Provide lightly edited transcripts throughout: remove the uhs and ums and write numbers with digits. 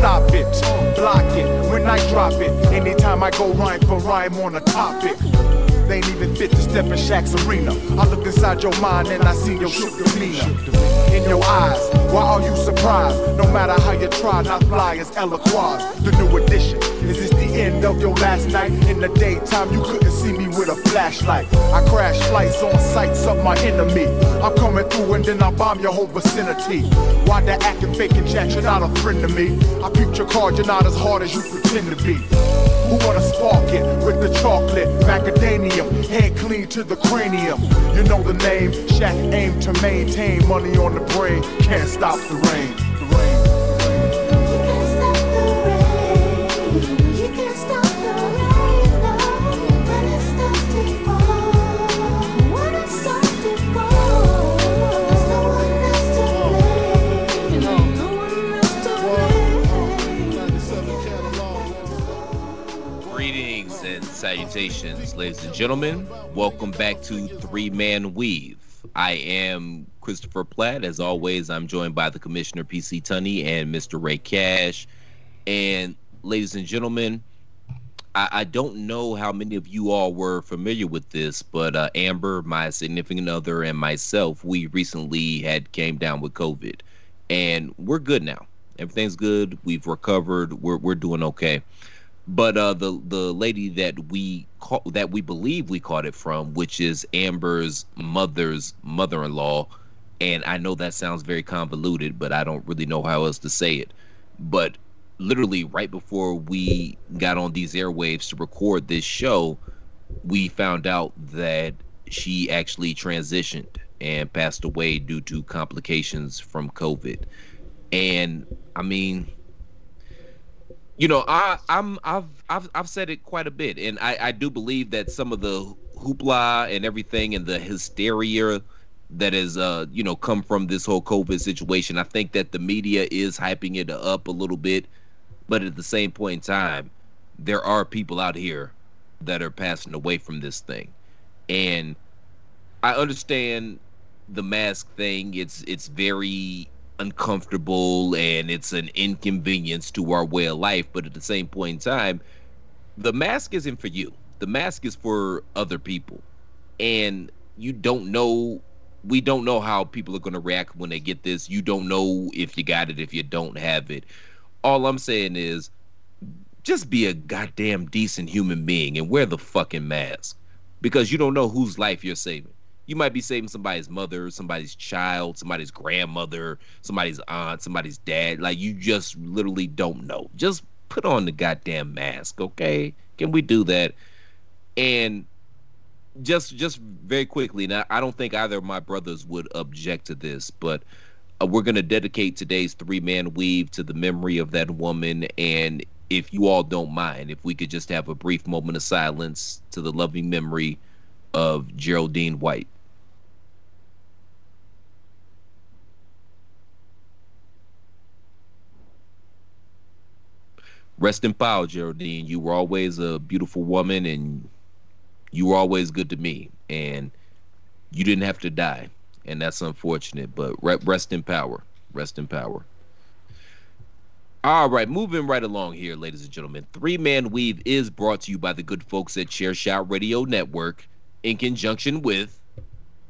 stop it, block it, when I drop it. Anytime I go rhyme for rhyme on a topic, they ain't even fit to step in Shaq's arena. I look inside your mind and I see your shook demeanor. In your eyes, why are you surprised? No matter how you try, not fly as eloquent. The new edition, is this the end of your last night? In the daytime, you couldn't see me with a flashlight. I crash flights on sights of my enemy. I'm coming through and then I bomb your whole vicinity. Why that acting fake and chat, you're not a friend to me. I peeped your card, you're not as hard as you pretend to be. Who wanna spark it with the chocolate macadamium, head clean to the cranium? You know the name, Shaq aim to maintain, money on the brain, can't stop the rain. Salutations, ladies and gentlemen. Welcome back to Three Man Weave. I am Christopher Platt. As always, I'm joined by the Commissioner PC Tunney and Mr. Ray Cash. And ladies and gentlemen, I don't know how many of you all were familiar with this, but Amber, my significant other, and myself, we recently had came down with COVID, and we're good now. Everything's good. We've recovered. We're doing okay. But the lady that we believe we caught it from, which is Amber's mother-in-law, and I know that sounds very convoluted, but I don't really know how else to say it. But literally right before we got on these airwaves to record this show, we found out that she actually transitioned and passed away due to complications from COVID. And I mean, you know, I've said it quite a bit, and I do believe that some of the hoopla and everything and the hysteria that has come from this whole COVID situation, I think that the media is hyping it up a little bit, but at the same point in time, there are people out here that are passing away from this thing, and I understand the mask thing. It's very uncomfortable and it's an inconvenience to our way of life, but at the same point in time, the mask isn't for you. The mask is for other people, and we don't know how people are going to react when they get this. You don't know if you got it, if you don't have it. All I'm saying is just be a goddamn decent human being and wear the fucking mask, because you don't know whose life you're saving. You might be saving somebody's mother, somebody's child, somebody's grandmother, somebody's aunt, somebody's dad. Like, you just literally don't know. Just put on the goddamn mask, okay? Can we do that? And just very quickly, now, I don't think either of my brothers would object to this, but we're going to dedicate today's three-man weave to the memory of that woman. And if you all don't mind, if we could just have a brief moment of silence to the loving memory of Geraldine White. Rest in power, Geraldine. You were always a beautiful woman, and you were always good to me, and you didn't have to die, and that's unfortunate, but rest in power. Rest in power. All right, moving right along here, ladies and gentlemen. Three Man Weave is brought to you by the good folks at ChairShot Radio Network in conjunction with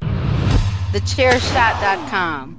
TheChairshot.com.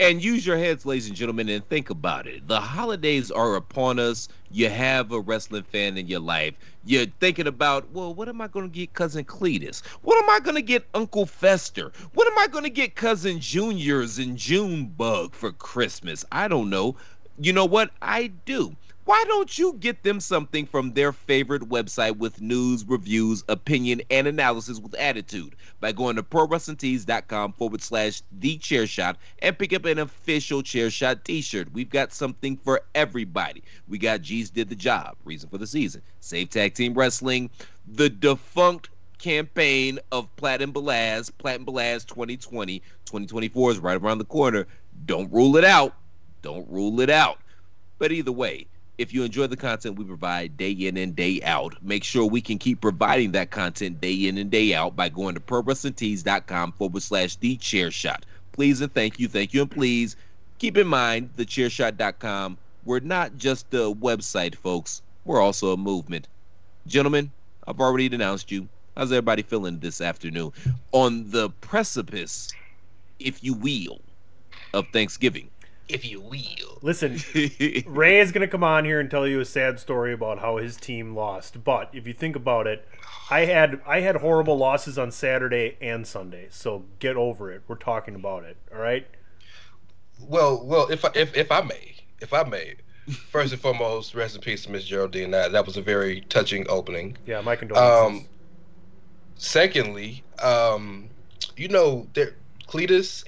And use your heads, ladies and gentlemen, and think about it. The holidays are upon us. You have a wrestling fan in your life. You're thinking about, well, what am I going to get Cousin Cletus? What am I going to get Uncle Fester? What am I going to get Cousin Juniors and Junebug for Christmas? I don't know. You know what? I do. Why don't you get them something from their favorite website with news, reviews, opinion, and analysis with attitude by going to prowrestlingtees.com/TheChairShot and pick up an official ChairShot t-shirt. We've got something for everybody. We got G's Did the Job, Reason for the Season, Save Tag Team Wrestling, the defunct campaign of Platt and Belaz 2020. 2024 is right around the corner. Don't rule it out. But either way, if you enjoy the content we provide day in and day out, make sure we can keep providing that content day in and day out by going to prowrestlingtees.com/TheChairShot. Please and thank you, and please keep in mind TheChairShot.com. We're not just a website, folks. We're also a movement. Gentlemen, I've already denounced you. How's everybody feeling this afternoon? On the precipice, if you will, of Thanksgiving. If you will. Listen, Ray is going to come on here and tell you a sad story about how his team lost. But if you think about it, I had horrible losses on Saturday and Sunday. So get over it. We're talking about it. All right? Well, if I may, first and foremost, rest in peace to Miss Geraldine. That was a very touching opening. Yeah, my condolences. Secondly, Cletus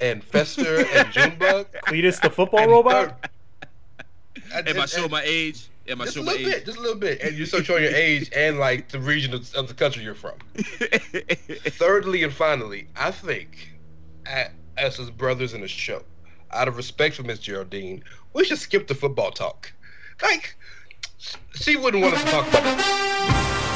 and Fester and Junebug. Cletus the football robot? Am I showing my age? Just a little bit. And you're so showing your age and, like, the region of the country you're from. Thirdly and finally, I think, as his brothers in the show, out of respect for Miss Geraldine, we should skip the football talk. Like, she wouldn't want us to talk about it.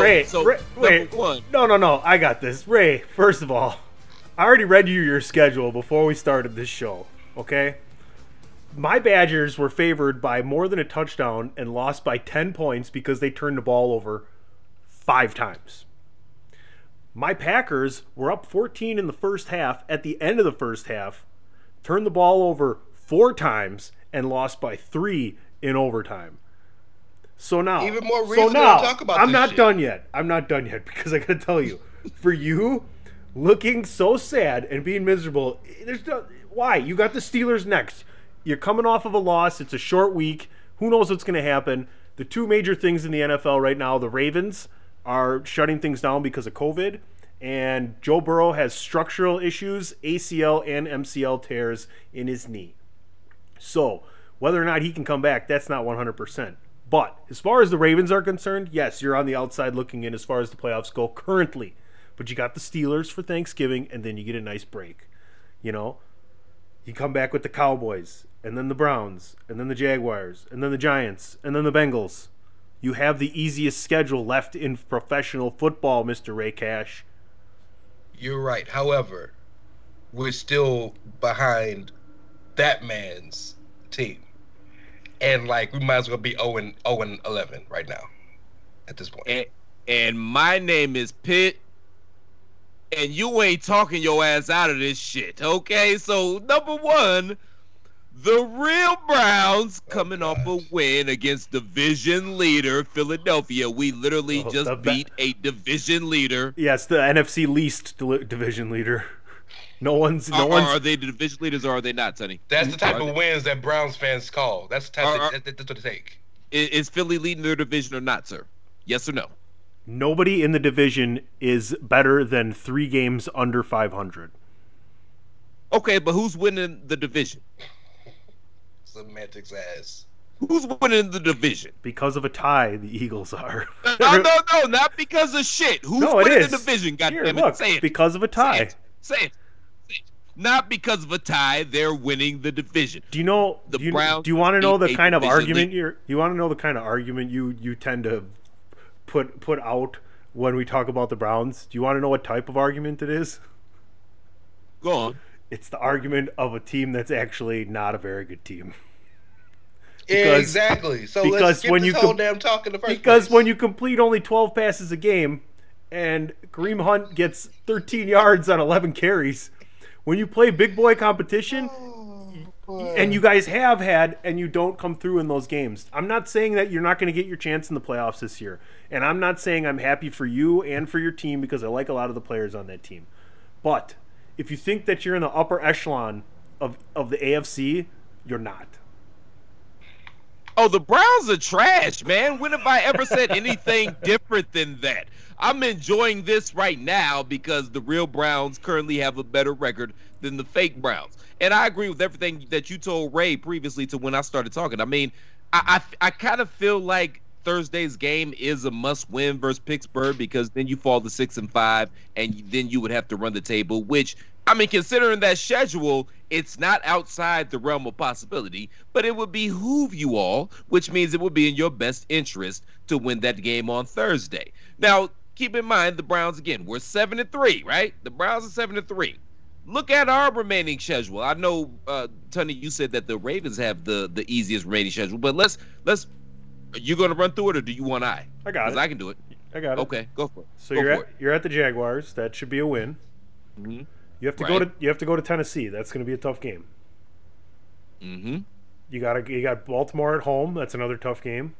Ray, no, I got this. Ray, first of all, I already read you your schedule before we started this show, okay? My Badgers were favored by more than a touchdown and lost by 10 points because they turned the ball over 5 times. My Packers were up 14 in the first half, at the end of the first half, turned the ball over 4 times, and lost by 3 in overtime. So now, even more reason to talk about I'm not done yet. I'm not done yet because I got to tell you, for you looking so sad and being miserable, there's no why. You got the Steelers next. You're coming off of a loss. It's a short week. Who knows what's going to happen? The two major things in the NFL right now, the Ravens are shutting things down because of COVID, and Joe Burrow has structural issues, ACL and MCL tears in his knee. So whether or not he can come back, that's not 100%. But as far as the Ravens are concerned, yes, you're on the outside looking in as far as the playoffs go currently. But you got the Steelers for Thanksgiving, and then you get a nice break. You know, you come back with the Cowboys, and then the Browns, and then the Jaguars, and then the Giants, and then the Bengals. You have the easiest schedule left in professional football, Mr. Ray Cash. You're right. However, we're still behind that man's team. And, like, we might as well be 0-11 right now at this point. And my name is Pitt, and you ain't talking your ass out of this shit, okay? So, number one, the real Browns coming off a win against division leader Philadelphia. We literally just beat a division leader. Yes, the NFC least division leader. Are they the division leaders or are they not, Sonny? That's the type of wins that Browns fans call. That's the type of that's what they take. Is Philly leading their division or not, sir? Yes or no? Nobody in the division is better than 3 games under 500. Okay, but who's winning the division? Semantics ass. Who's winning the division? Because of a tie, the Eagles are. No, not because of shit. Who's winning the division? Goddammit, say it. Because of a tie. Say it. Not because of a tie, they're winning the division. Do you know Browns? Do you want to know the kind of argument you tend to put out when we talk about the Browns? Do you want to know what type of argument it is? Go on. It's the argument of a team that's actually not a very good team. Exactly. So let's skip this whole damn talk in the first place. Because when you complete only 12 passes a game, and Kareem Hunt gets 13 yards on 11 carries. When you play big boy competition, and you guys have had, and you don't come through in those games. I'm not saying that you're not going to get your chance in the playoffs this year. And I'm not saying I'm happy for you and for your team because I like a lot of the players on that team. But if you think that you're in the upper echelon of the AFC, you're not. Oh, the Browns are trash, man. When have I ever said anything different than that? I'm enjoying this right now because the real Browns currently have a better record than the fake Browns. And I agree with everything that you told Ray previously to when I started talking. I mean, I kind of feel like Thursday's game is a must-win versus Pittsburgh because then you fall to 6-5, and then you would have to run the table, which, I mean, considering that schedule, it's not outside the realm of possibility, but it would behoove you all, which means it would be in your best interest to win that game on Thursday. Now, keep in mind, the Browns, again, we're 7-3, right? The Browns are 7-3. Look at our remaining schedule. I know, Tunney, you said that the Ravens have the easiest remaining schedule, but let's are you going to run through it, or do you want I? I got it. Because I can do it. I got it. Okay, go for it. So you're at the Jaguars. That should be a win. Mm-hmm. You have to go to Tennessee. That's going to be a tough game. Mm-hmm. You got Baltimore at home. That's another tough game.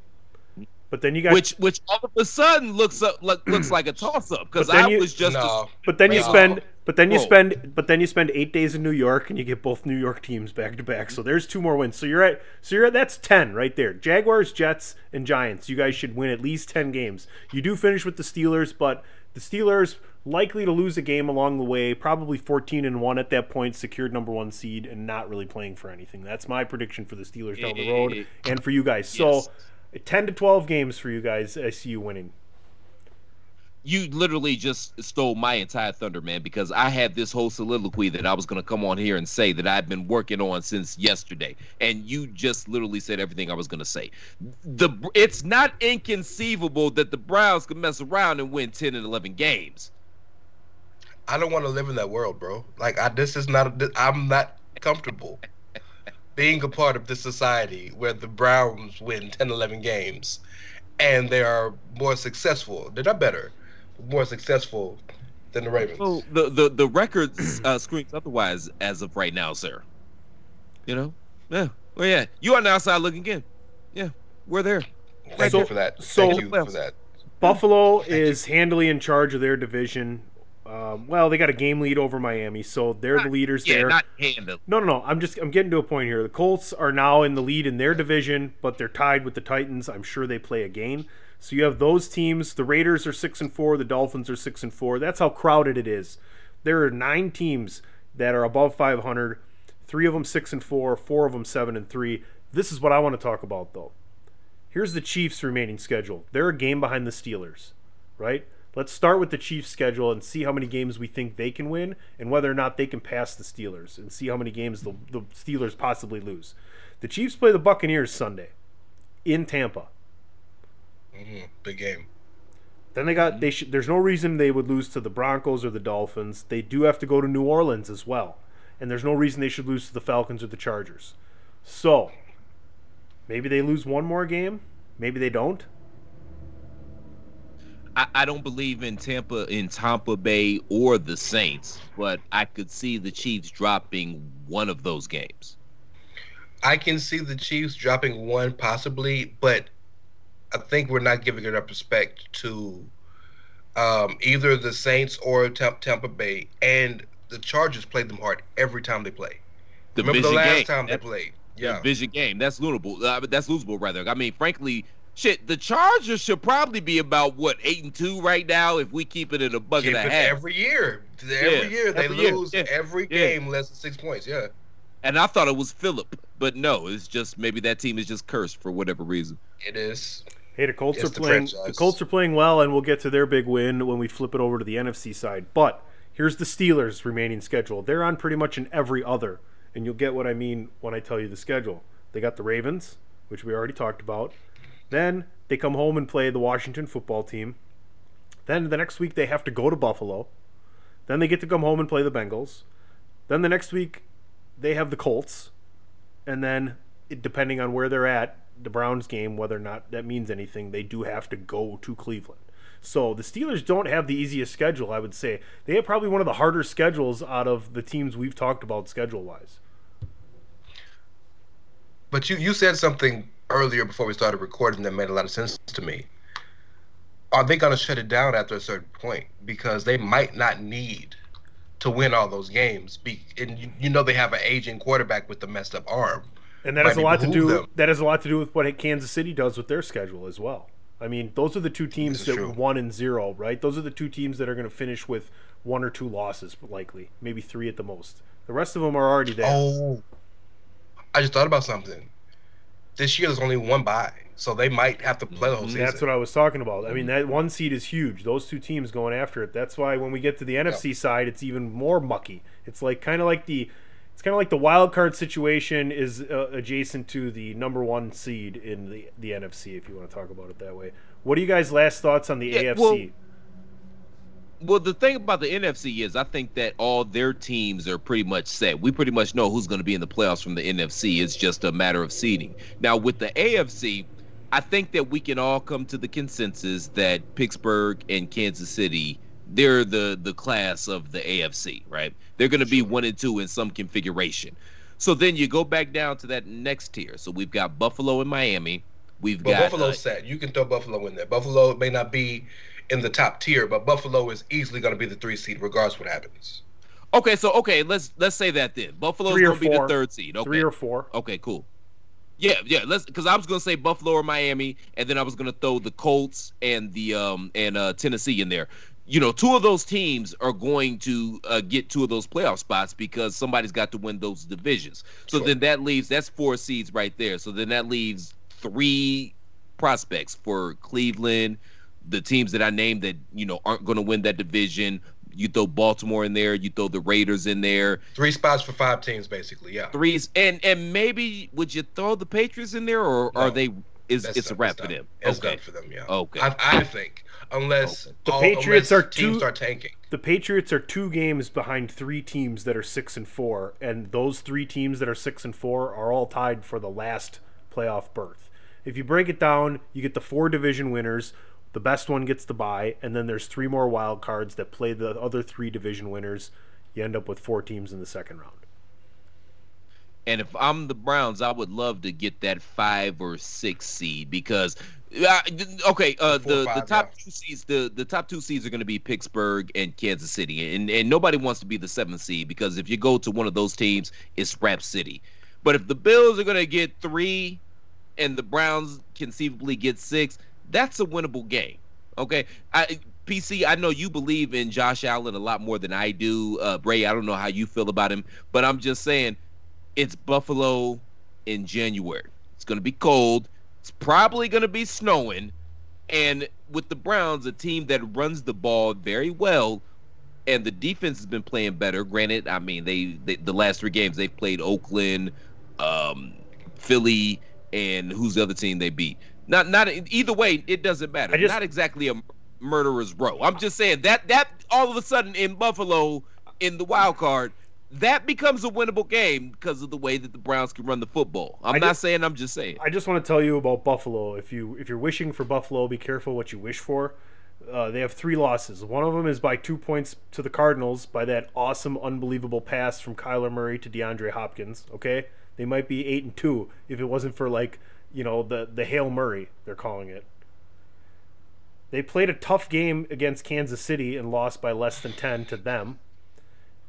But then you got which all of a sudden looks like a toss up because I was just. No. But then you spend 8 days in New York and you get both New York teams back to back. So there's two more wins. So you're at that's 10 right there. Jaguars, Jets, and Giants. You guys should win at least 10 games. You do finish with the Steelers, but the Steelers likely to lose a game along the way. Probably 14-1 at that point, secured #1 seed and not really playing for anything. That's my prediction for the Steelers down the road and for you guys. Yes. So 10 to 12 games for you guys. I see you winning. You literally just stole my entire thunder, man, because I had this whole soliloquy that I was going to come on here and say that I've been working on since yesterday, and you just literally said everything I was going to say. It's not inconceivable that the Browns could mess around and win 10 and 11 games. I don't want to live in that world, bro. Like, I'm not comfortable being a part of this society where the Browns win 10, 11 games, and they are more successful. They're not better. More successful than the Ravens. Well, the record screams otherwise as of right now, sir. You know? Yeah. Well, yeah. You are now outside looking in. Yeah. We're there. Thank you for that. Buffalo is handily in charge of their division. Well, they got a game lead over Miami, so they're the leaders there. Yeah, not handily. No. I'm getting to a point here. The Colts are now in the lead in their division, but they're tied with the Titans. I'm sure they play a game. So you have those teams. The Raiders are 6-4. The Dolphins are 6-4. That's how crowded it is. There are 9 teams that are above 500. 3 of them 6-4. 4 of them 7-3. This is what I want to talk about, though. Here's the Chiefs' remaining schedule. They're a game behind the Steelers, right? Let's start with the Chiefs' schedule and see how many games we think they can win and whether or not they can pass the Steelers and see how many games the Steelers possibly lose. The Chiefs play the Buccaneers Sunday in Tampa. Mm-hmm. Big game. Then there's no reason they would lose to the Broncos or the Dolphins. They do have to go to New Orleans as well, and there's no reason they should lose to the Falcons or the Chargers. So maybe they lose one more game, maybe they don't. I don't believe in Tampa Bay or the Saints, but I could see the Chiefs dropping one of those games. I can see the Chiefs dropping one possibly, but I think we're not giving enough respect to either the Saints or Tampa Bay, and the Chargers play them hard every time they play. Remember the last time they played? Yeah, division game. That's losable. I mean, frankly, shit, the Chargers should probably be about 8-2 right now if we keep it in a bucket and a half. Every year they lose every game less than 6 points. Yeah. And I thought it was Philip, but no, it's just maybe that team is just cursed for whatever reason. It is. Hey, the Colts are playing well, and we'll get to their big win when we flip it over to the NFC side. But here's the Steelers' remaining schedule. They're on pretty much in every other, and you'll get what I mean when I tell you the schedule. They got the Ravens, which we already talked about. Then they come home and play the Washington football team. Then the next week they have to go to Buffalo. Then they get to come home and play the Bengals. Then the next week they have the Colts, and then depending on where they're at, the Browns game, whether or not that means anything, they do have to go to Cleveland. So the Steelers don't have the easiest schedule, I would say. They have probably one of the harder schedules out of the teams we've talked about schedule-wise. But you said something earlier before we started recording that made a lot of sense to me. Are they going to shut it down after a certain point? Because they might not need to win all those games. And you know they have an aging quarterback with a messed up arm. And that has a lot to do with what Kansas City does with their schedule as well. I mean, those are the two teams that were 1-0, right? Those are the two teams that are going to finish with 1 or 2 losses, likely, maybe 3 at the most. The rest of them are already there. Oh, I just thought about something. This year there's only one bye, so they might have to play the whole season. That's what I was talking about. I mean, that one seed is huge. Those two teams going after it. That's why when we get to the NFC side, it's even more mucky. It's like kind of like the wild card situation is adjacent to the number one seed in the NFC, if you want to talk about it that way. What are you guys' last thoughts on the AFC? Well, the thing about the NFC is I think that all their teams are pretty much set. We pretty much know who's going to be in the playoffs from the NFC. It's just a matter of seeding. Now, with the AFC, I think that we can all come to the consensus that Pittsburgh and Kansas City, they're the class of the AFC, right? They're going to be 1 and 2 in some configuration. So then you go back down to that next tier. So we've got Buffalo and Miami. Buffalo's set. You can throw Buffalo in there. Buffalo may not be in the top tier, but Buffalo is easily going to be the 3 seed regardless of what happens. Okay, so let's say that then. Buffalo's going to be the 3rd seed. Okay. 3 or 4. Okay, cool. Yeah. Because I was gonna say Buffalo or Miami, and then I was gonna throw the Colts and the Tennessee in there. You know, 2 of those teams are going to get 2 of those playoff spots because somebody's got to win those divisions. So then that leaves, that's 4 seeds right there. So then that leaves 3 prospects for Cleveland, the teams that I named that, you know, aren't going to win that division. You throw Baltimore in there. You throw the Raiders in there. 3 spots for 5 teams, basically, yeah. 3s. And maybe would you throw the Patriots in there, or no, are they – it's a wrap for them? It's done for them, yeah. Okay. I think. Unless teams are tanking. The Patriots are 2 games behind 3 teams that are 6-4, and those 3 teams that are 6-4 are all tied for the last playoff berth. If you break it down, you get the 4 division winners, the best one gets the bye, and then there's 3 more wild cards that play the other 3 division winners. You end up with 4 teams in the second round. And if I'm the Browns, I would love to get that 5 or 6 seed because, the top 2 seeds, the top 2 seeds are going to be Pittsburgh and Kansas City, and nobody wants to be the 7th seed because if you go to one of those teams, it's Rap City. But if the Bills are going to get 3, and the Browns conceivably get 6, that's a winnable game. Okay, PC, I know you believe in Josh Allen a lot more than I do. Ray, I don't know how you feel about him, but I'm just saying. It's Buffalo in January. It's going to be cold. It's probably going to be snowing. And with the Browns, a team that runs the ball very well, and the defense has been playing better. Granted, I mean, they the last 3 games, they've played Oakland, Philly, and who's the other team they beat? Not either way, it doesn't matter. Not exactly a murderer's row. I'm just saying that all of a sudden in Buffalo, in the wild card, that becomes a winnable game because of the way that the Browns can run the football. I'm just saying. I just want to tell you about Buffalo. If you're wishing for Buffalo, be careful what you wish for. They have 3 losses. One of them is by 2 points to the Cardinals by that awesome, unbelievable pass from Kyler Murray to DeAndre Hopkins. Okay, they might be 8-2 if it wasn't for the Hail Murray they're calling it. They played a tough game against Kansas City and lost by less than 10 to them.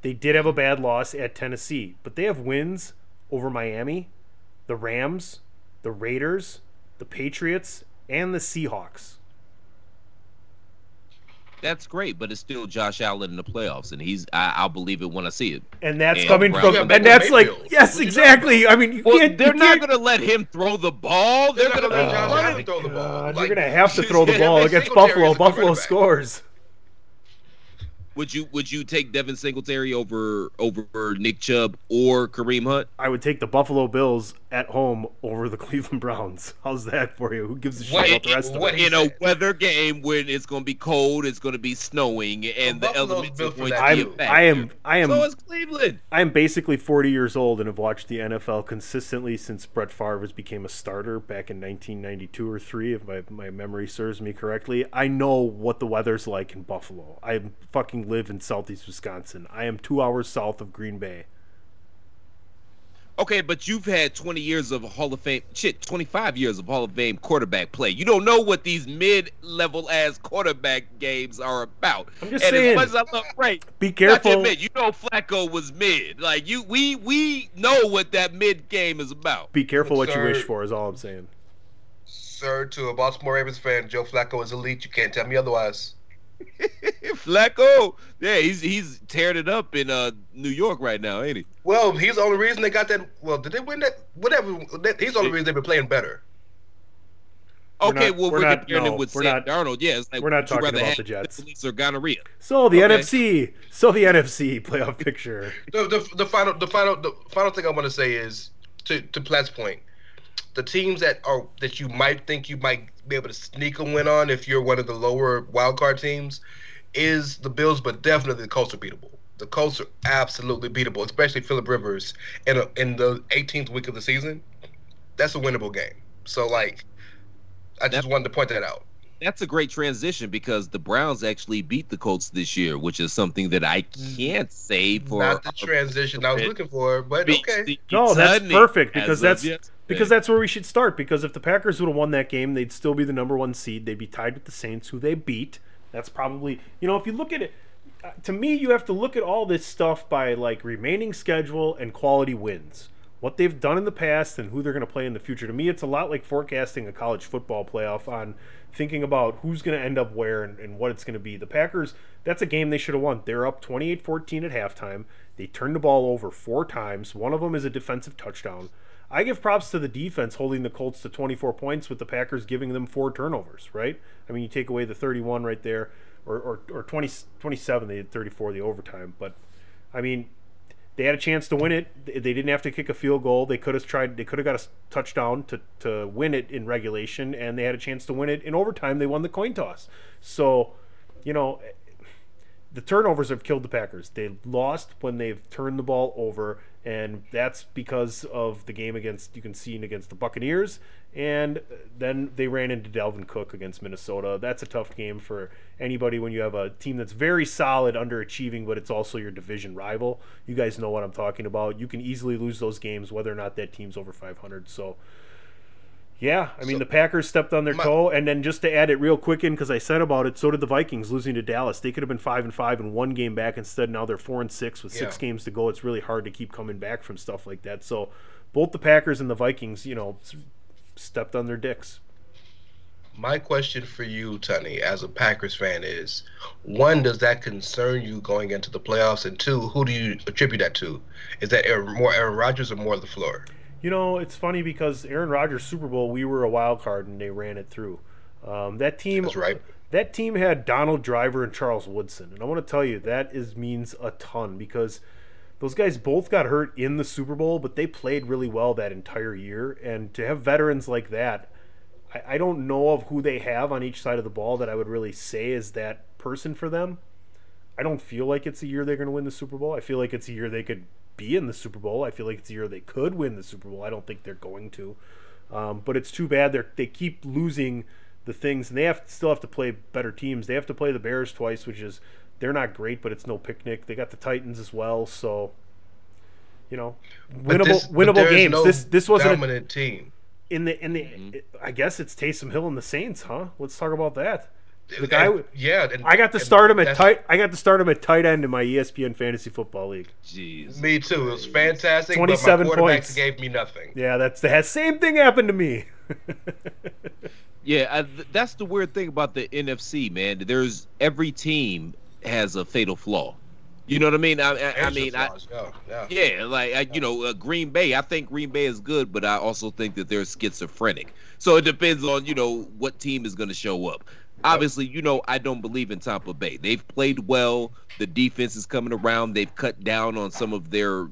They did have a bad loss at Tennessee, but they have wins over Miami, the Rams, the Raiders, the Patriots, and the Seahawks. That's great, but it's still Josh Allen in the playoffs, and I'll believe it when I see it. And that's coming from – and that's like – yes, exactly. I mean, they're not going to let him throw the ball. They're going to let Josh Allen throw the ball. They're going to have to throw the ball against Buffalo. Buffalo scores. Would you take Devin Singletary over Nick Chubb or Kareem Hunt? I would take the Buffalo Bills at home over the Cleveland Browns. How's that for you? Who gives a shit about the rest of it? In a weather game when it's going to be cold, it's going to be snowing, and the elements are going to be back. So is Cleveland. I am basically 40 years old and have watched the NFL consistently since Brett Favre became a starter back in 1992 or 3, if my memory serves me correctly. I know what the weather's like in Buffalo. I fucking live in southeast Wisconsin. I am 2 hours south of Green Bay. Okay, but you've had 20 years of Hall of Fame, 25 years of Hall of Fame quarterback play. You don't know what these mid-level ass quarterback games are about. I'm just saying. As much as I love Ray, be careful. Admit, you know Flacco was mid. Like we know what that mid game is about. Be careful what you wish for is all I'm saying. Sir, to a Baltimore Ravens fan, Joe Flacco is elite. You can't tell me otherwise. Flacco, yeah, he's tearing it up in New York right now, ain't he? Well, he's the only reason they got that. Well, did they win that? Whatever. He's the only reason they've been playing better. Okay, well, we're comparing him with Sam Darnold. Yeah, it's like, we're not talking about the Jets or gonorrhea. So the NFC playoff picture. The final thing I want to say is to Platt's point. The teams that you might think you might be able to sneak a win on if you're one of the lower wildcard teams is the Bills, but definitely the Colts are beatable. The Colts are absolutely beatable, especially Phillip Rivers in the 18th week of the season. That's a winnable game. So, I just wanted to point that out. That's a great transition because the Browns actually beat the Colts this year, which is something that I can't say for. Not the transition I was looking for, but okay. No, that's perfect because that's where we should start. Because if the Packers would have won that game, they'd still be the number one seed. They'd be tied with the Saints, who they beat. That's probably, if you look at it, to me, you have to look at all this stuff by remaining schedule and quality wins. What they've done in the past and who they're going to play in the future. To me, it's a lot like forecasting a college football playoff on thinking about who's going to end up where and what it's going to be. The Packers, that's a game they should have won. They're up 28-14 at halftime. They turned the ball over 4 times. One of them is a defensive touchdown. I give props to the defense holding the Colts to 24 points with the Packers giving them 4 turnovers, right? I mean, you take away the 31 right there, or 27, they had 34 the overtime. But, I mean, they had a chance to win it. They didn't have to kick a field goal. They could have got a touchdown to win it in regulation, and they had a chance to win it in overtime. They won the coin toss. So, the turnovers have killed the Packers. They lost when they've turned the ball over, and that's because of the game against the Buccaneers, and then they ran into Dalvin Cook against Minnesota. That's a tough game for anybody when you have a team that's very solid, underachieving, but it's also your division rival. You guys know what I'm talking about. You can easily lose those games whether or not that team's over 500, so... Yeah, the Packers stepped on their toe, and then just to add it real quick in, because I said about it, so did the Vikings losing to Dallas. They could have been 5-5 and 1 game back. Instead, now they're 4-6 with 6 games to go. It's really hard to keep coming back from stuff like that. So both the Packers and the Vikings, stepped on their dicks. My question for you, Tunney, as a Packers fan is, 1, does that concern you going into the playoffs? And 2, who do you attribute that to? Is that more Aaron Rodgers or more of the floor? It's funny because Aaron Rodgers' Super Bowl, we were a wild card and they ran it through. That team, that's right. That team had Donald Driver and Charles Woodson, and I want to tell you that means a ton because those guys both got hurt in the Super Bowl, but they played really well that entire year. And to have veterans like that, I don't know of who they have on each side of the ball that I would really say is that person for them. I don't feel like it's a year they're going to win the Super Bowl. I feel like it's a year they could be in the Super Bowl. I feel like it's a year they could win the Super Bowl. I don't think they're going to. But it's too bad they keep losing the things, and they still have to play better teams. They have to play the Bears twice, which is they're not great, but it's no picnic. They got the Titans as well, so winnable games. No, this wasn't a dominant team. I guess it's Taysom Hill and the Saints, huh? Let's talk about that. The guy, I got to start him at tight. I got to start him at tight end in my ESPN Fantasy Football League. Jeez, me too. It was fantastic. 27 but my points gave me nothing. Yeah, that's the same thing happened to me. Yeah, that's the weird thing about the NFC, man. There's every team has a fatal flaw. You know what I mean? Green Bay. I think Green Bay is good, but I also think that they're schizophrenic. So it depends on what team is going to show up. Obviously, I don't believe in Tampa Bay. They've played well. The defense is coming around. They've cut down on some of their,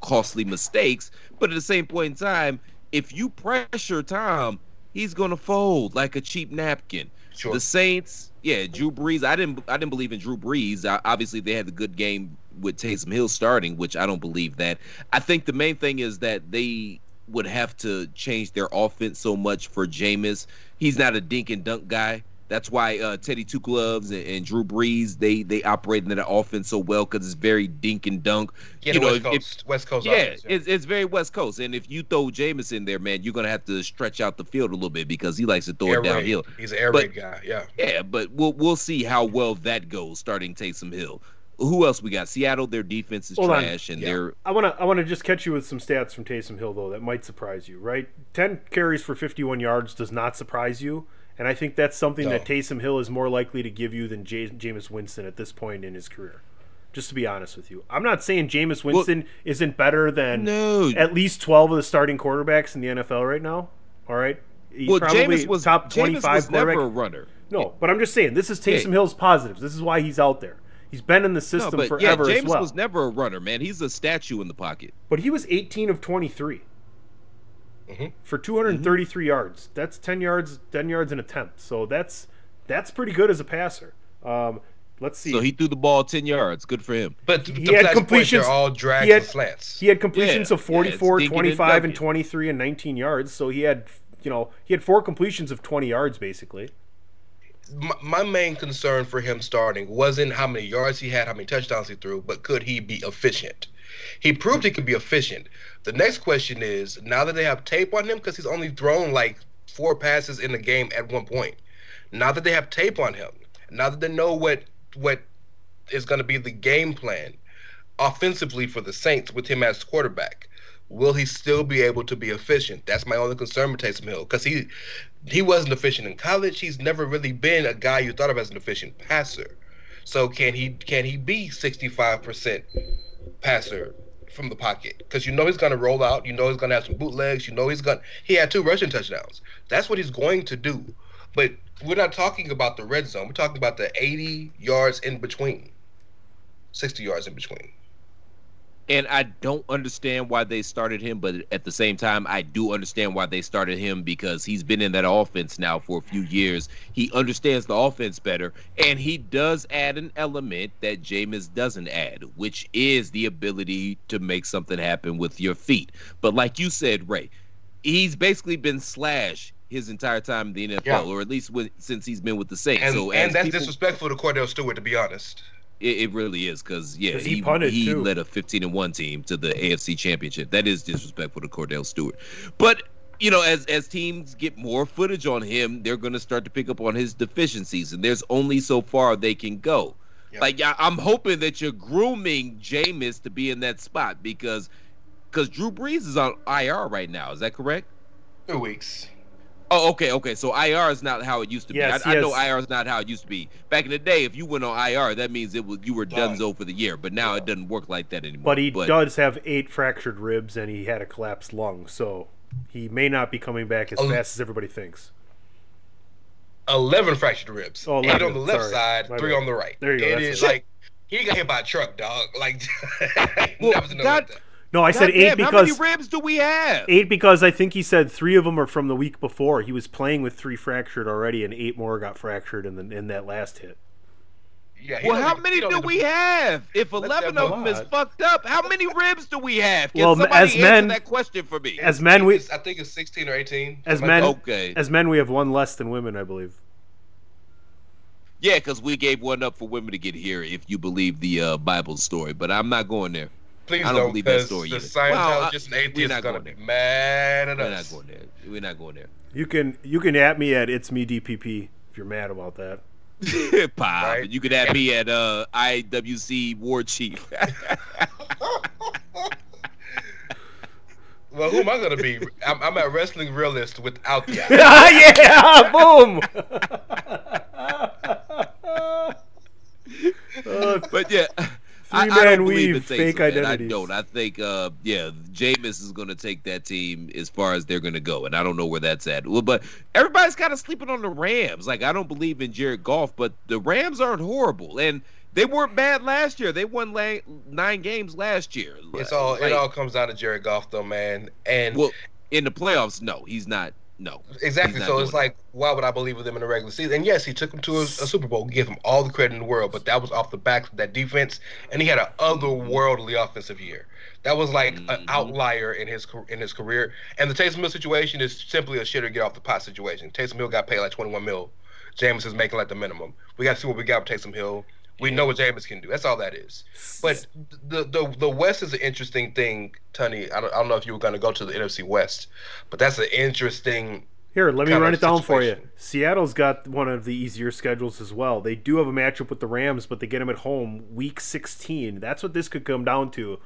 costly mistakes. But at the same point in time, if you pressure Tom, he's going to fold like a cheap napkin. Sure. The Saints, yeah, Drew Brees. I didn't believe in Drew Brees. Obviously, they had the good game with Taysom Hill starting, which I don't believe that. I think the main thing is that they would have to change their offense so much for Jameis. He's not a dink and dunk guy. That's why Teddy Two Gloves and Drew Brees, they operate in that offense so well because it's very dink and dunk. Yeah, you know, West Coast offense. Yeah, it's very West Coast. And if you throw Jameis in there, man, you're going to have to stretch out the field a little bit because he likes to throw it downhill. He's an air raid guy, yeah. Yeah, but we'll see how well that goes starting Taysom Hill. Who else we got? Seattle, their defense is trash. And they're... I wanna just catch you with some stats from Taysom Hill, though, that might surprise you, right? 10 carries for 51 yards does not surprise you, and I think that's something that Taysom Hill is more likely to give you than Jameis Winston at this point in his career, just to be honest with you. I'm not saying Jameis Winston isn't better than at least 12 of the starting quarterbacks in the NFL right now, all right? He's probably top 25. Jameis was never a runner. No, but I'm just saying, this is Taysom Hill's positives. This is why he's out there. He's been in the system forever as well. James was never a runner, man. He's a statue in the pocket. But he was 18 of 23 for 233 yards. That's 10 yards an attempt. So that's pretty good as a passer. Let's see. So he threw the ball 10 yards. Good for him. But he had completions. They're all drags and slants. He had completions of 44, 25, and 23, and 19 yards. So he had four completions of 20 yards basically. My main concern for him starting wasn't how many yards he had, how many touchdowns he threw, but could he be efficient? He proved he could be efficient. The next question is, now that they have tape on him, because he's only thrown like four passes in the game at one point. Now that they have tape on him, now that they know what is going to be the game plan offensively for the Saints with him as quarterback, will he still be able to be efficient? That's my only concern with Taysom Hill, because he wasn't efficient in college. He's never really been a guy you thought of as an efficient passer. So can he be 65% passer from the pocket? Because you know he's going to roll out. You know he's going to have some bootlegs. You know he had two rushing touchdowns. That's what he's going to do. But we're not talking about the red zone. We're talking about the 80 yards in between, 60 yards in between. And I don't understand why they started him, but at the same time, I do understand why they started him because he's been in that offense now for a few years. He understands the offense better, and he does add an element that Jameis doesn't add, which is the ability to make something happen with your feet. But like you said, Ray, he's basically been slashed his entire time in the NFL, or at least since he's been with the Saints. And, that's disrespectful to Cordell Stewart, to be honest. It really is because, he punted, he led a 15-1 team to the AFC Championship. That is disrespectful to Cordell Stewart. But, as teams get more footage on him, they're going to start to pick up on his deficiencies, and there's only so far they can go. Yep. Like, I'm hoping that you're grooming Jameis to be in that spot because Drew Brees is on IR right now. Is that correct? 2 weeks. Oh, okay. So IR is not how it used to be. I know IR is not how it used to be. Back in the day, if you went on IR, that means you were donezo for the year. But now it doesn't work like that anymore. But he does have 8 fractured ribs, and he had a collapsed lung. So he may not be coming back as fast as everybody thinks. 11 fractured ribs. 11. 8 on the left side, 3 on the right. There you go. It is like he got hit by a truck, dog. Like, No, I said 8 because... How many ribs do we have? 8 because I think he said 3 of them are from the week before. He was playing with 3 fractured already, and 8 more got fractured in that last hit. Yeah. Well, how many do we have? If 11 of them is fucked up, how many ribs do we have? Can somebody answer that question for me? As men, I think it's 16 or 18. As men, we have one less than women, I believe. Yeah, because we gave one up for women to get here, if you believe the Bible story. But I'm not going there. Please I don't believe that story yet. The Scientologist and atheist are going to be mad at us. We're not going there. You can at me at It's Me DPP if you're mad about that. Pop, right? You can at me at IWC War Chief. Well, who am I going to be? I'm at Wrestling Realist without the yeah, boom. But yeah. I don't believe in fake identity. I don't. I think, Jameis is going to take that team as far as they're going to go, and I don't know where that's at. Well, but everybody's kind of sleeping on the Rams. Like, I don't believe in Jared Goff, but the Rams aren't horrible, and they weren't bad last year. They won 9 games last year. It all comes down to Jared Goff, though, man. And in the playoffs, no, he's not. No. Exactly. So it's like, why would I believe with him in the regular season? And yes, he took him to a Super Bowl, gave him all the credit in the world, but that was off the back of that defense, and he had an otherworldly offensive year. That was like an outlier in his career. And the Taysom Hill situation is simply a shit or get off the pot situation. Taysom Hill got paid like $21 million Jameis is making like the minimum. We got to see what we got with Taysom Hill. We know what Jameis can do. That's all that is. But the West is an interesting thing, Tunney. I don't know if you were going to go to the NFC West, but that's an interesting. Here, let me run it down for you. Seattle's got one of the easier schedules as well. They do have a matchup with the Rams, but they get them at home week 16. That's what this could come down to.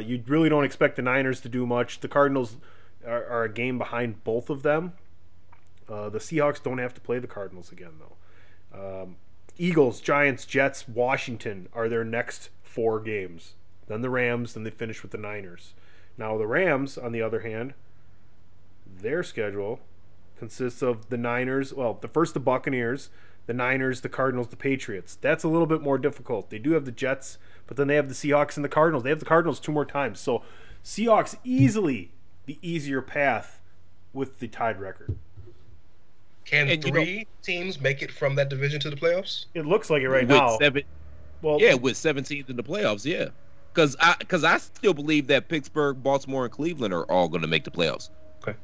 You really don't expect the Niners to do much. The Cardinals are a game behind both of them. The Seahawks don't have to play the Cardinals again, though. Eagles, Giants, Jets, Washington are their next four games. Then the Rams, then they finish with the Niners. Now the Rams, on the other hand, their schedule consists of the Niners, the Buccaneers, the Niners, the Cardinals, the Patriots. That's a little bit more difficult. They do have the Jets, but then they have the Seahawks and the Cardinals. They have the Cardinals two more times. So Seahawks easily the easier path with the tied record. Can three teams make it from that division to the playoffs? It looks like it right now. With seven teams in the playoffs, yeah. Because I still believe that Pittsburgh, Baltimore, and Cleveland are all going to make the playoffs. Okay.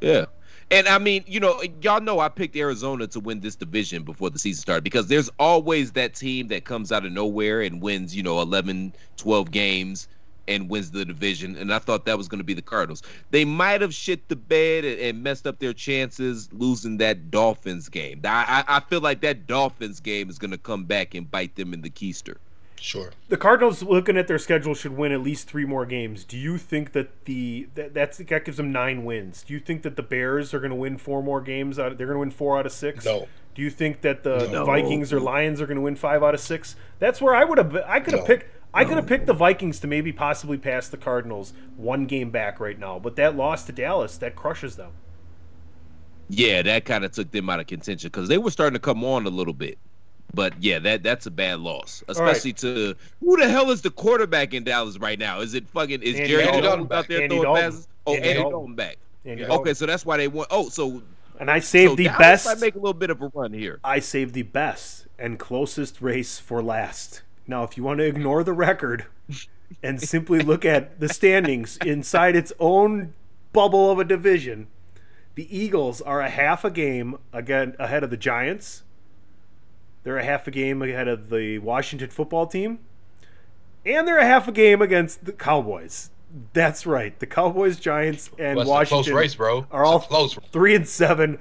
Yeah. And, I mean, y'all know I picked Arizona to win this division before the season started because there's always that team that comes out of nowhere and wins, 11, 12 games and wins the division, and I thought that was going to be the Cardinals. They might have shit the bed and messed up their chances losing that Dolphins game. I feel like that Dolphins game is going to come back and bite them in the keister. Sure. The Cardinals, looking at their schedule, should win at least three more games. Do you think that that gives them 9 wins? Do you think that the Bears are going to win 4 more games? They're going to win 4 out of 6? No. Do you think that the Vikings or Lions are going to win 5 out of 6? That's where I could have picked the Vikings to maybe possibly pass the Cardinals 1 game back right now, but that loss to Dallas, that crushes them. Yeah, that kind of took them out of contention because they were starting to come on a little bit. But, yeah, that's a bad loss, especially to – who the hell is the quarterback in Dallas right now? Is it fucking – is Andy Dalton out there throwing passes? Oh, Andy Dalton back. Andy Dalton. Okay, so that's why they won. Oh, so – and I saved the best – I make a little bit of a run here. I saved the best and closest race for last. Now, if you want to ignore the record and simply look at the standings inside its own bubble of a division, the Eagles are a half a game again ahead of the Giants. They're a half a game ahead of the Washington football team. And they're a half a game against the Cowboys. That's right. The Cowboys, Giants, and Washington close race, bro. Are all close. 3-7.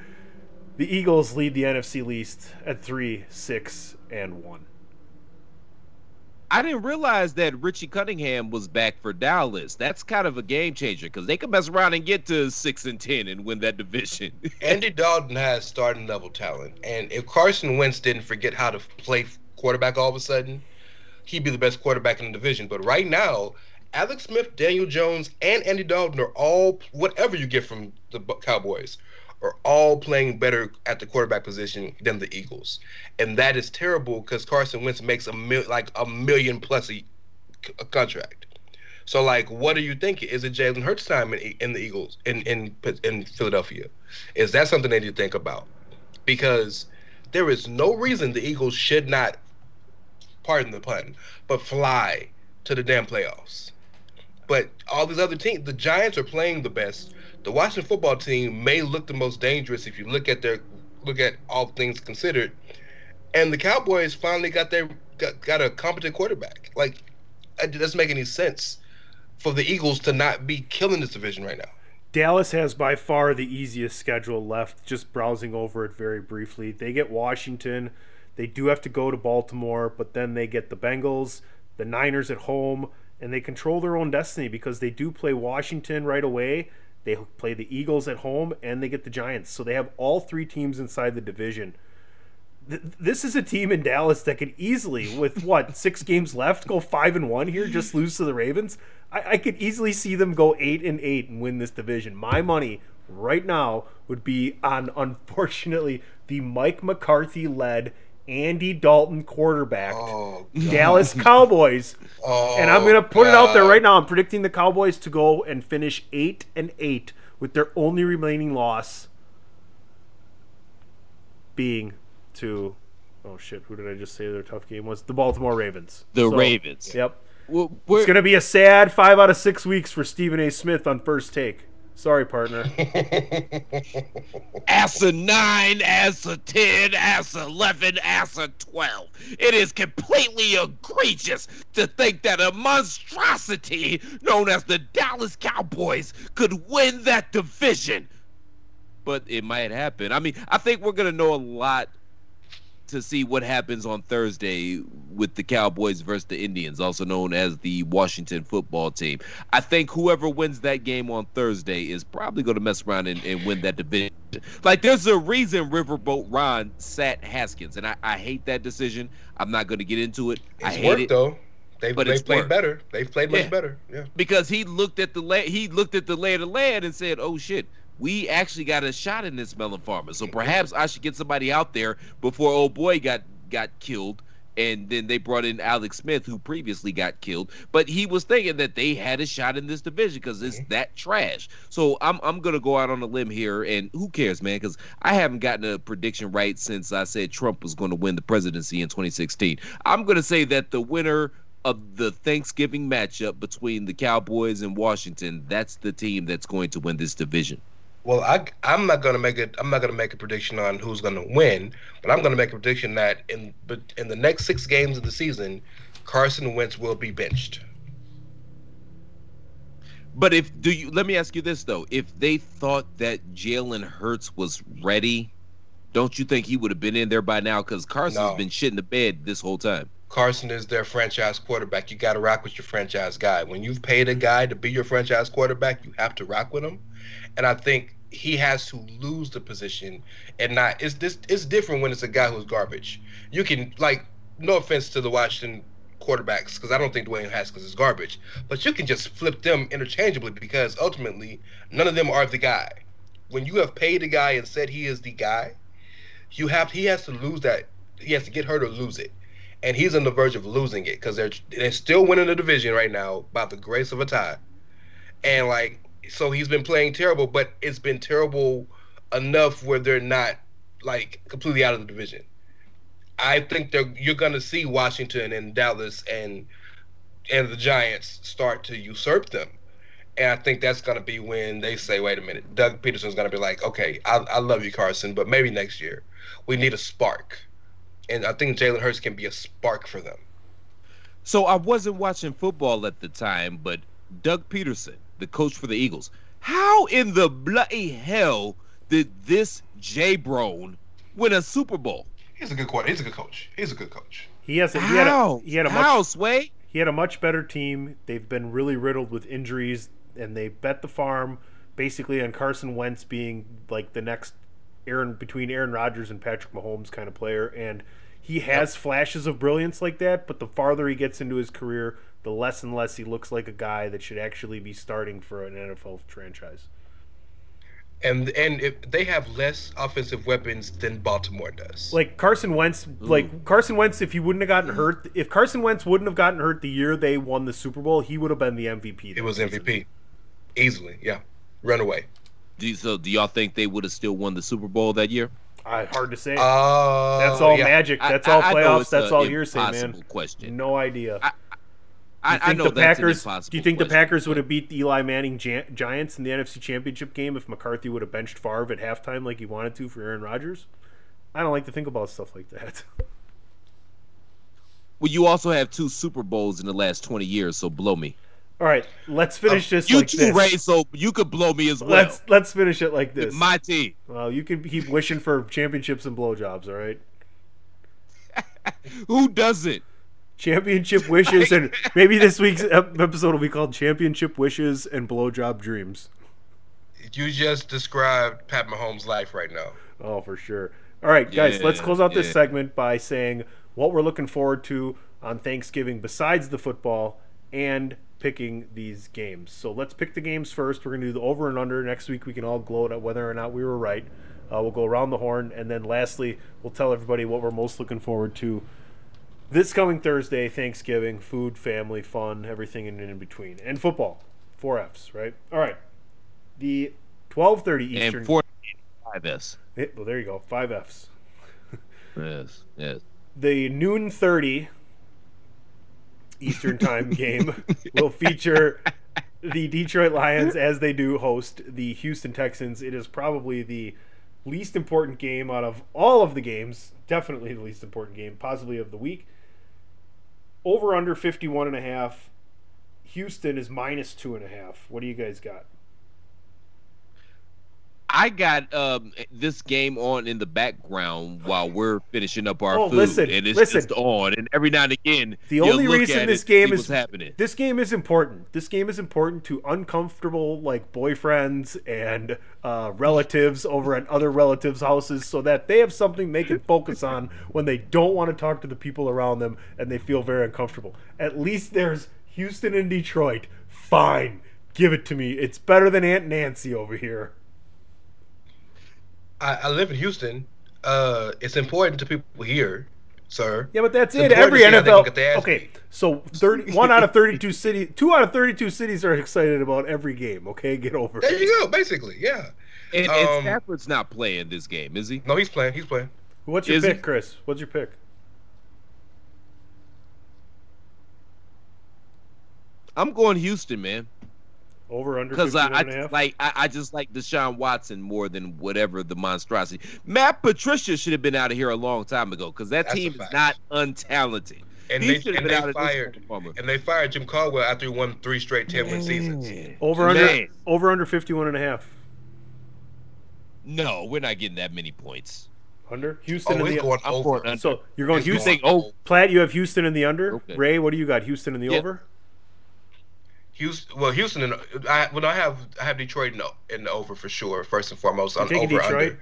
The Eagles lead the NFC least at 3-6-1. I didn't realize that Richie Cunningham was back for Dallas. That's kind of a game changer because they could mess around and get to 6-10 and win that division. Andy Dalton has starting level talent, and if Carson Wentz didn't forget how to play quarterback all of a sudden, he'd be the best quarterback in the division. But right now, Alex Smith, Daniel Jones, and Andy Dalton are all, whatever you get from the Cowboys, are all playing better at the quarterback position than the Eagles. And that is terrible because Carson Wentz makes a million-plus a contract. So, what are you thinking? Is it Jalen Hurts' time in the Eagles, in Philadelphia? Is that something they need to think about? Because there is no reason the Eagles should not, pardon the pun, but fly to the damn playoffs. But all these other teams, the Giants are playing the best. The Washington football team may look the most dangerous if you look at all things considered, and the Cowboys finally got a competent quarterback. It doesn't make any sense for the Eagles to not be killing this division right now. Dallas has by far the easiest schedule left. Just browsing over it very briefly, they get Washington. They do have to go to Baltimore, but then they get the Bengals, the Niners at home, and they control their own destiny because they do play Washington right away. They play the Eagles at home, and they get the Giants. So they have all three teams inside the division. This is a team in Dallas that could easily, with 6 games left, go 5-1 here, just lose to the Ravens. I could easily see them go 8-8 and win this division. My money right now would be on, unfortunately, the Mike McCarthy-led Andy Dalton quarterback, Dallas Cowboys. And I'm going to put it out there right now. I'm predicting the Cowboys to go and finish 8-8 with their only remaining loss being to, who did I just say their tough game was? The Baltimore Ravens. Ravens. Yep. It's going to be a sad 5 out of 6 weeks for Stephen A. Smith on First Take. Sorry, partner. Ass a 9, ass a 10, ass a 11, ass a 12. It is completely egregious to think that a monstrosity known as the Dallas Cowboys could win that division. But it might happen. I mean, I think we're going to know a lot to see what happens on Thursday with the Cowboys versus the Indians, also known as the Washington football team. I think whoever wins that game on Thursday is probably going to mess around and win that division. Like, there's a reason Riverboat Ron sat Haskins, and I hate that decision. I'm not going to get into it. It's worked, though. They've played better. They've played much better. Yeah. Because he looked at the lay of the land and said, oh, shit. We actually got a shot in this melon farmer, so perhaps I should get somebody out there before old boy got killed, and then they brought in Alex Smith, who previously got killed. But he was thinking that they had a shot in this division because it's that trash. So I'm gonna go out on a limb here, and who cares, man? Because I haven't gotten a prediction right since I said Trump was going to win the presidency in 2016. I'm gonna say that the winner of the Thanksgiving matchup between the Cowboys and Washington, that's the team that's going to win this division. Well, I'm not gonna make it. I'm not gonna make a prediction on who's gonna win, but I'm gonna make a prediction that in the next 6 games of the season, Carson Wentz will be benched. But let me ask you this though: if they thought that Jalen Hurts was ready, don't you think he would have been in there by now? Because Carson's been shitting the bed this whole time. Carson is their franchise quarterback. You got to rock with your franchise guy. When you've paid a guy to be your franchise quarterback, you have to rock with him. And I think he has to lose the position and not. It's different when it's a guy who's garbage. You can, like, no offense to the Washington quarterbacks, because I don't think Dwayne Haskins is garbage, but you can just flip them interchangeably because ultimately none of them are the guy. When you have paid a guy and said he is the guy, he has to lose that. He has to get hurt or lose it. And he's on the verge of losing it because they're still winning the division right now by the grace of a tie. And, like, so he's been playing terrible, but it's been terrible enough where they're not, like, completely out of the division. I think you're going to see Washington and Dallas and the Giants start to usurp them. And I think that's going to be when they say, wait a minute, Doug Peterson's going to be like, okay, I love you, Carson, but maybe next year. We need a spark. And I think Jalen Hurts can be a spark for them. So I wasn't watching football at the time, but Doug Peterson, the coach for the Eagles, how in the bloody hell did this J-Brone win a Super Bowl? He's a good quarterback. He's a good coach. He had a much better team. They've been really riddled with injuries, and they bet the farm basically on Carson Wentz being like the next between Aaron Rodgers and Patrick Mahomes kind of player, and he has flashes of brilliance like that, but the farther he gets into his career, the less and less he looks like a guy that should actually be starting for an NFL franchise. And if they have less offensive weapons than Baltimore does. Like Carson Wentz, if he wouldn't have gotten hurt, if Carson Wentz wouldn't have gotten hurt the year they won the Super Bowl, he would have been the MVP. It was season. MVP. Easily, yeah. Runaway. So do y'all think they would have still won the Super Bowl that year? Hard to say. That's all magic. That's all playoffs. That's all hearsay, man. Impossible question. No idea. I know that's an impossible question. Do you think the Packers would have beat the Eli Manning Giants in the NFC Championship game if McCarthy would have benched Favre at halftime like he wanted to for Aaron Rodgers? I don't like to think about stuff like that. Well, you also have 2 Super Bowls in the last 20 years, so blow me. All right, let's finish this like this. You too, Ray, so you could blow me as well. Let's finish it like this. My team. Well, you can keep wishing for championships and blowjobs, all right? Who doesn't? Championship wishes, and maybe this week's episode will be called Championship Wishes and Blowjob Dreams. You just described Pat Mahomes' life right now. Oh, for sure. All right, guys, let's close out this segment by saying what we're looking forward to on Thanksgiving besides the football and picking these games. So let's pick the games first. We're going to do the over and under. Next week we can all gloat at whether or not we were right. We'll go around the horn, and then lastly we'll tell everybody what we're most looking forward to this coming Thursday, Thanksgiving, food, family, fun, everything in between, and football. 4 F's, right? All right. The 12:30 Eastern. And 5 F's. Well, there you go. 5 F's. Yes. The 12:30 Eastern time game will feature the Detroit Lions, as they do host the Houston Texans. It is probably the least important game out of all of the games, definitely the least important game, possibly of the week. Over under 51.5. Houston is minus 2.5. What do you guys got? I got this game on in the background while we're finishing up our food. Listen, just on. And every now and again, the only reason this game is important. This game is important to uncomfortable boyfriends and relatives over at other relatives' houses, so that they have something they can focus on when they don't want to talk to the people around them and they feel very uncomfortable. At least there's Houston and Detroit. Fine, give it to me. It's better than Aunt Nancy over here. I live in Houston. It's important to people here, sir. Yeah, but that's it. Every NFL. Okay, so 31 out of 32 cities, 2 out of 32 cities are excited about every game. Okay, get over it. There you go, basically, yeah. And Stafford's not playing this game, is he? No, he's playing. He's playing. What's your pick, Chris? What's your pick? I'm going Houston, man. Over under 51.5? I just like Deshaun Watson more than whatever the monstrosity. Matt Patricia should have been out of here a long time ago because that's team is not untalented. And they fired Jim Caldwell after he won 3 straight 10-win seasons. Over under 51.5. No, we're not getting that many points. Under Houston and the going over. Under. So you're going Houston. Oh, Platt, you have Houston in the under. Okay. Ray, what do you got? Houston in the over. Houston and I have Detroit in the over for sure. First and foremost, on over under.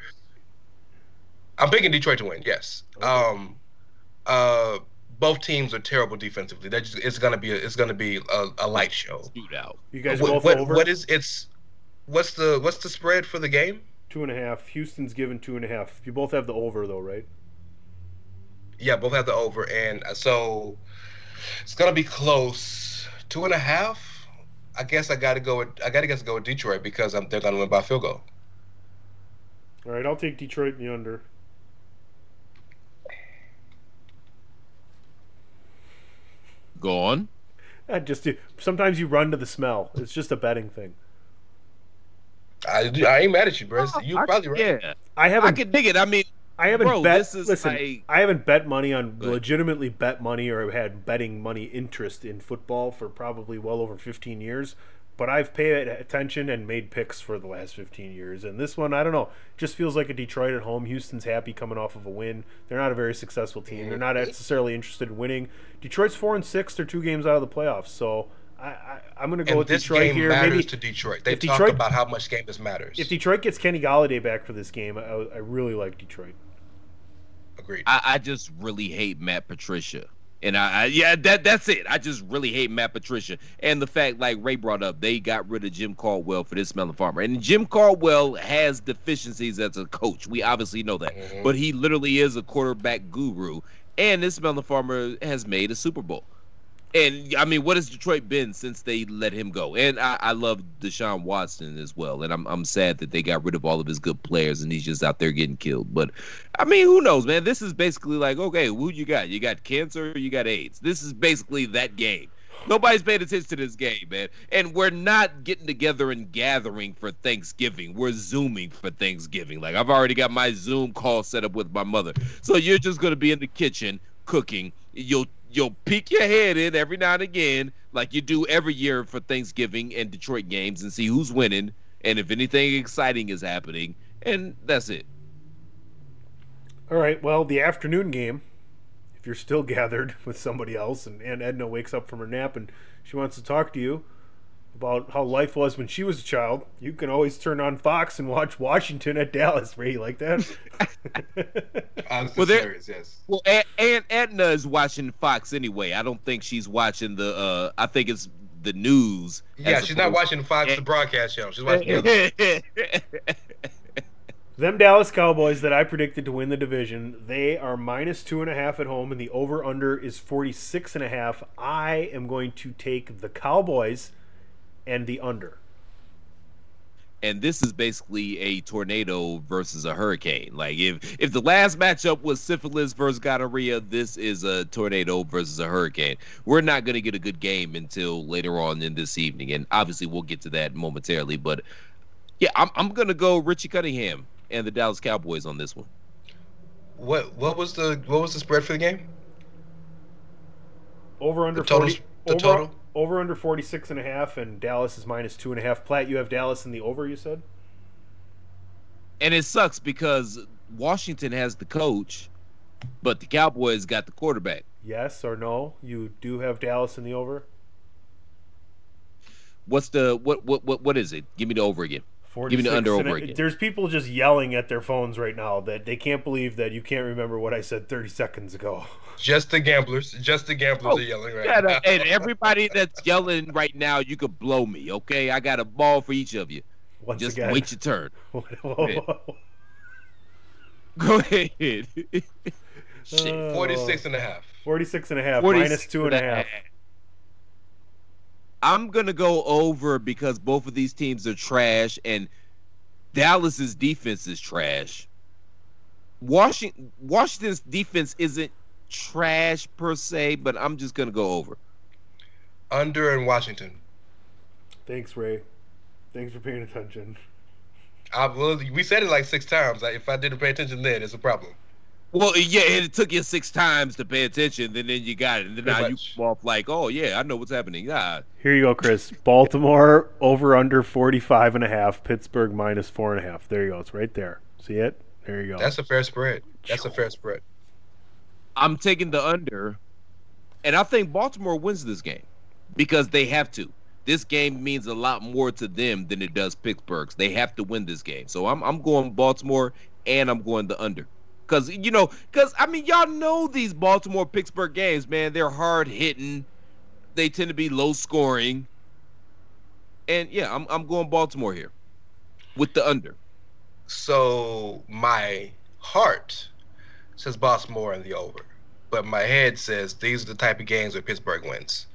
I'm picking Detroit to win. Yes. Okay. Both teams are terrible defensively. It's gonna be a light show. Shootout. You guys are both over. What's the spread for the game? 2.5. Houston's given 2.5. You both have the over though, right? Yeah, both have the over, and so it's gonna be close. 2.5. I guess I gotta go. I gotta go with Detroit because they're gonna win by field goal. All right, I'll take Detroit in the under. Go on. Sometimes you run to the smell. It's just a betting thing. I ain't mad at you, bro. You're probably right. Yeah, I can dig it. I mean, I haven't bet money on legitimately bet money or had betting money interest in football for probably well over 15 years, but I've paid attention and made picks for the last 15 years. And this one, I don't know, just feels like a Detroit at home. Houston's happy coming off of a win. They're not a very successful team. They're not necessarily interested in winning. Detroit's 4-6. They're 2 games out of the playoffs. So I'm going to go with Detroit here. This game matters to Detroit. They talk about how much game this matters. If Detroit gets Kenny Golladay back for this game, I really like Detroit. Agreed. I just really hate Matt Patricia. And that's it. I just really hate Matt Patricia. And the fact, like Ray brought up, they got rid of Jim Caldwell for this smelling farmer. And Jim Caldwell has deficiencies as a coach. We obviously know that. Mm-hmm. But he literally is a quarterback guru. And this smelling farmer has made a Super Bowl. And, I mean, what has Detroit been since they let him go? And I love Deshaun Watson as well. And I'm sad that they got rid of all of his good players and he's just out there getting killed. But, I mean, who knows, man? This is basically like, okay, who you got? You got cancer, you got AIDS. This is basically that game. Nobody's paying attention to this game, man. And we're not getting together and gathering for Thanksgiving. We're Zooming for Thanksgiving. Like, I've already got my Zoom call set up with my mother. So you're just going to be in the kitchen cooking. You'll peek your head in every now and again, like you do every year for Thanksgiving and Detroit games, and see who's winning and if anything exciting is happening, and that's it. All right, well, the afternoon game, if you're still gathered with somebody else, and Edna wakes up from her nap and she wants to talk to you about how life was when she was a child, you can always turn on Fox and watch Washington at Dallas. Ray, you like that? Serious, yes. Well, and Edna is watching Fox anyway. I don't think she's watching the I think it's the news. Yeah, she's not watching Fox, the broadcast show. She's watching the Them Dallas Cowboys that I predicted to win the division, they are minus 2.5 at home, and the over-under is 46.5. I am going to take the Cowboys and the under. And this is basically a tornado versus a hurricane. Like, if the last matchup was syphilis versus gonorrhea, this is a tornado versus a hurricane. We're not going to get a good game until later on in this evening. And obviously, we'll get to that momentarily. But, yeah, I'm going to go Richie Cunningham and the Dallas Cowboys on this one. What was the spread for the game? Over under the 40. Totals, the over, total? Over under 46.5, and Dallas is -2.5. Platt, you have Dallas in the over, you said? And it sucks because Washington has the coach, but the Cowboys got the quarterback. Yes or no? You do have Dallas in the over? What's the what is it? Give me the over again. Give me the under over again. There's people just yelling at their phones right now that they can't believe that you can't remember what I said 30 seconds ago. Just the gamblers are yelling right now. And everybody that's yelling right now, you could blow me, okay? I got a ball for each of you. Once just again. Wait your turn. Go ahead. Shit. 46.5. 46.5. -2.5. I'm going to go over because both of these teams are trash, and Dallas's defense is trash. Washington's defense isn't trash per se, but I'm just going to go over. Under in Washington. Thanks, Ray. Thanks for paying attention. We said it like 6 times. If I didn't pay attention then, it's a problem. Well, yeah, and it took you 6 times to pay attention, and then you got it. And then you off like, oh, yeah, I know what's happening. Nah. Here you go, Chris. Baltimore over under 45.5. Pittsburgh -4.5. There you go. It's right there. See it? There you go. That's a fair spread. I'm taking the under, and I think Baltimore wins this game because they have to. This game means a lot more to them than it does Pittsburgh's. They have to win this game. So I'm going Baltimore, and I'm going the under. Because y'all know these Baltimore-Pittsburgh games, man. They're hard-hitting. They tend to be low-scoring. And, yeah, I'm going Baltimore here with the under. So my heart says Baltimore in the over. But my head says these are the type of games where Pittsburgh wins.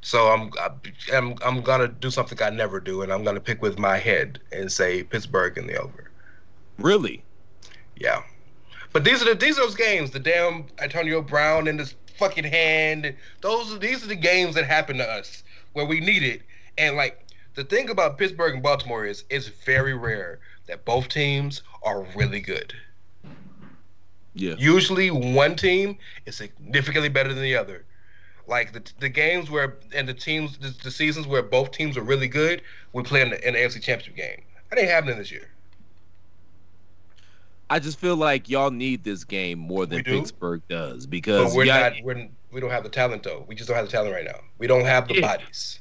So I'm going to do something I never do, and I'm going to pick with my head and say Pittsburgh in the over. Really? Yeah. But these are those games, the damn Antonio Brown and his fucking hand. These are the games that happen to us where we need it. And like the thing about Pittsburgh and Baltimore is it's very rare that both teams are really good. Yeah. Usually one team is significantly better than the other. Like the games where and the teams the seasons where both teams are really good, we play in the AFC Championship game. That ain't happening this year. I just feel like y'all need this game more than Pittsburgh does because we don't have the talent though. We just don't have the talent right now. We don't have the bodies.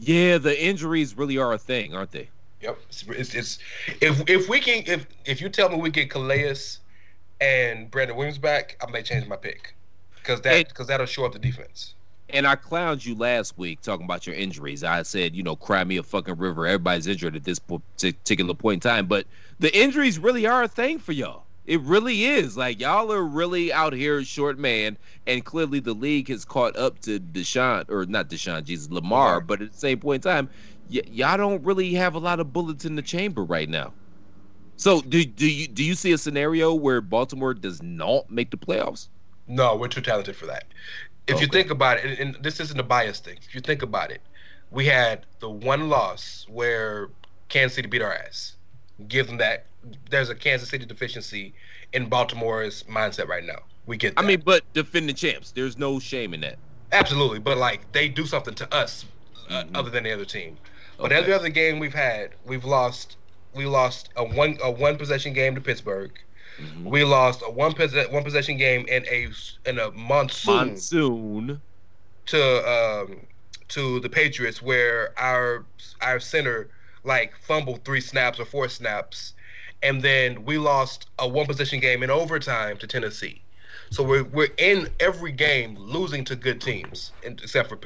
Yeah, the injuries really are a thing, aren't they? Yep. It's if you tell me we get Calais and Brandon Williams back, I may change my pick because that'll shore up the defense. And I clowned you last week talking about your injuries. I said, cry me a fucking river. Everybody's injured at this particular point in time. But the injuries really are a thing for y'all. It really is. Like, y'all are really out here short man. And clearly the league has caught up to Lamar. But at the same point in time, y'all don't really have a lot of bullets in the chamber right now. So do you see a scenario where Baltimore does not make the playoffs? No, we're too talented for that. If you think about it, and this isn't a bias thing. If you think about it, we had the one loss where Kansas City beat our ass. Given that there's a Kansas City deficiency in Baltimore's mindset right now. We get that. I mean, but defending champs, there's no shame in that. Absolutely, but like they do something to us other than the other team. But every other game we've had, we lost a one possession game to Pittsburgh. Mm-hmm. We lost a one possession game in a monsoon to the Patriots, where our center like fumbled 3 snaps or 4 snaps, and then we lost a one possession game in overtime to Tennessee. So we're in every game losing to good teams, except for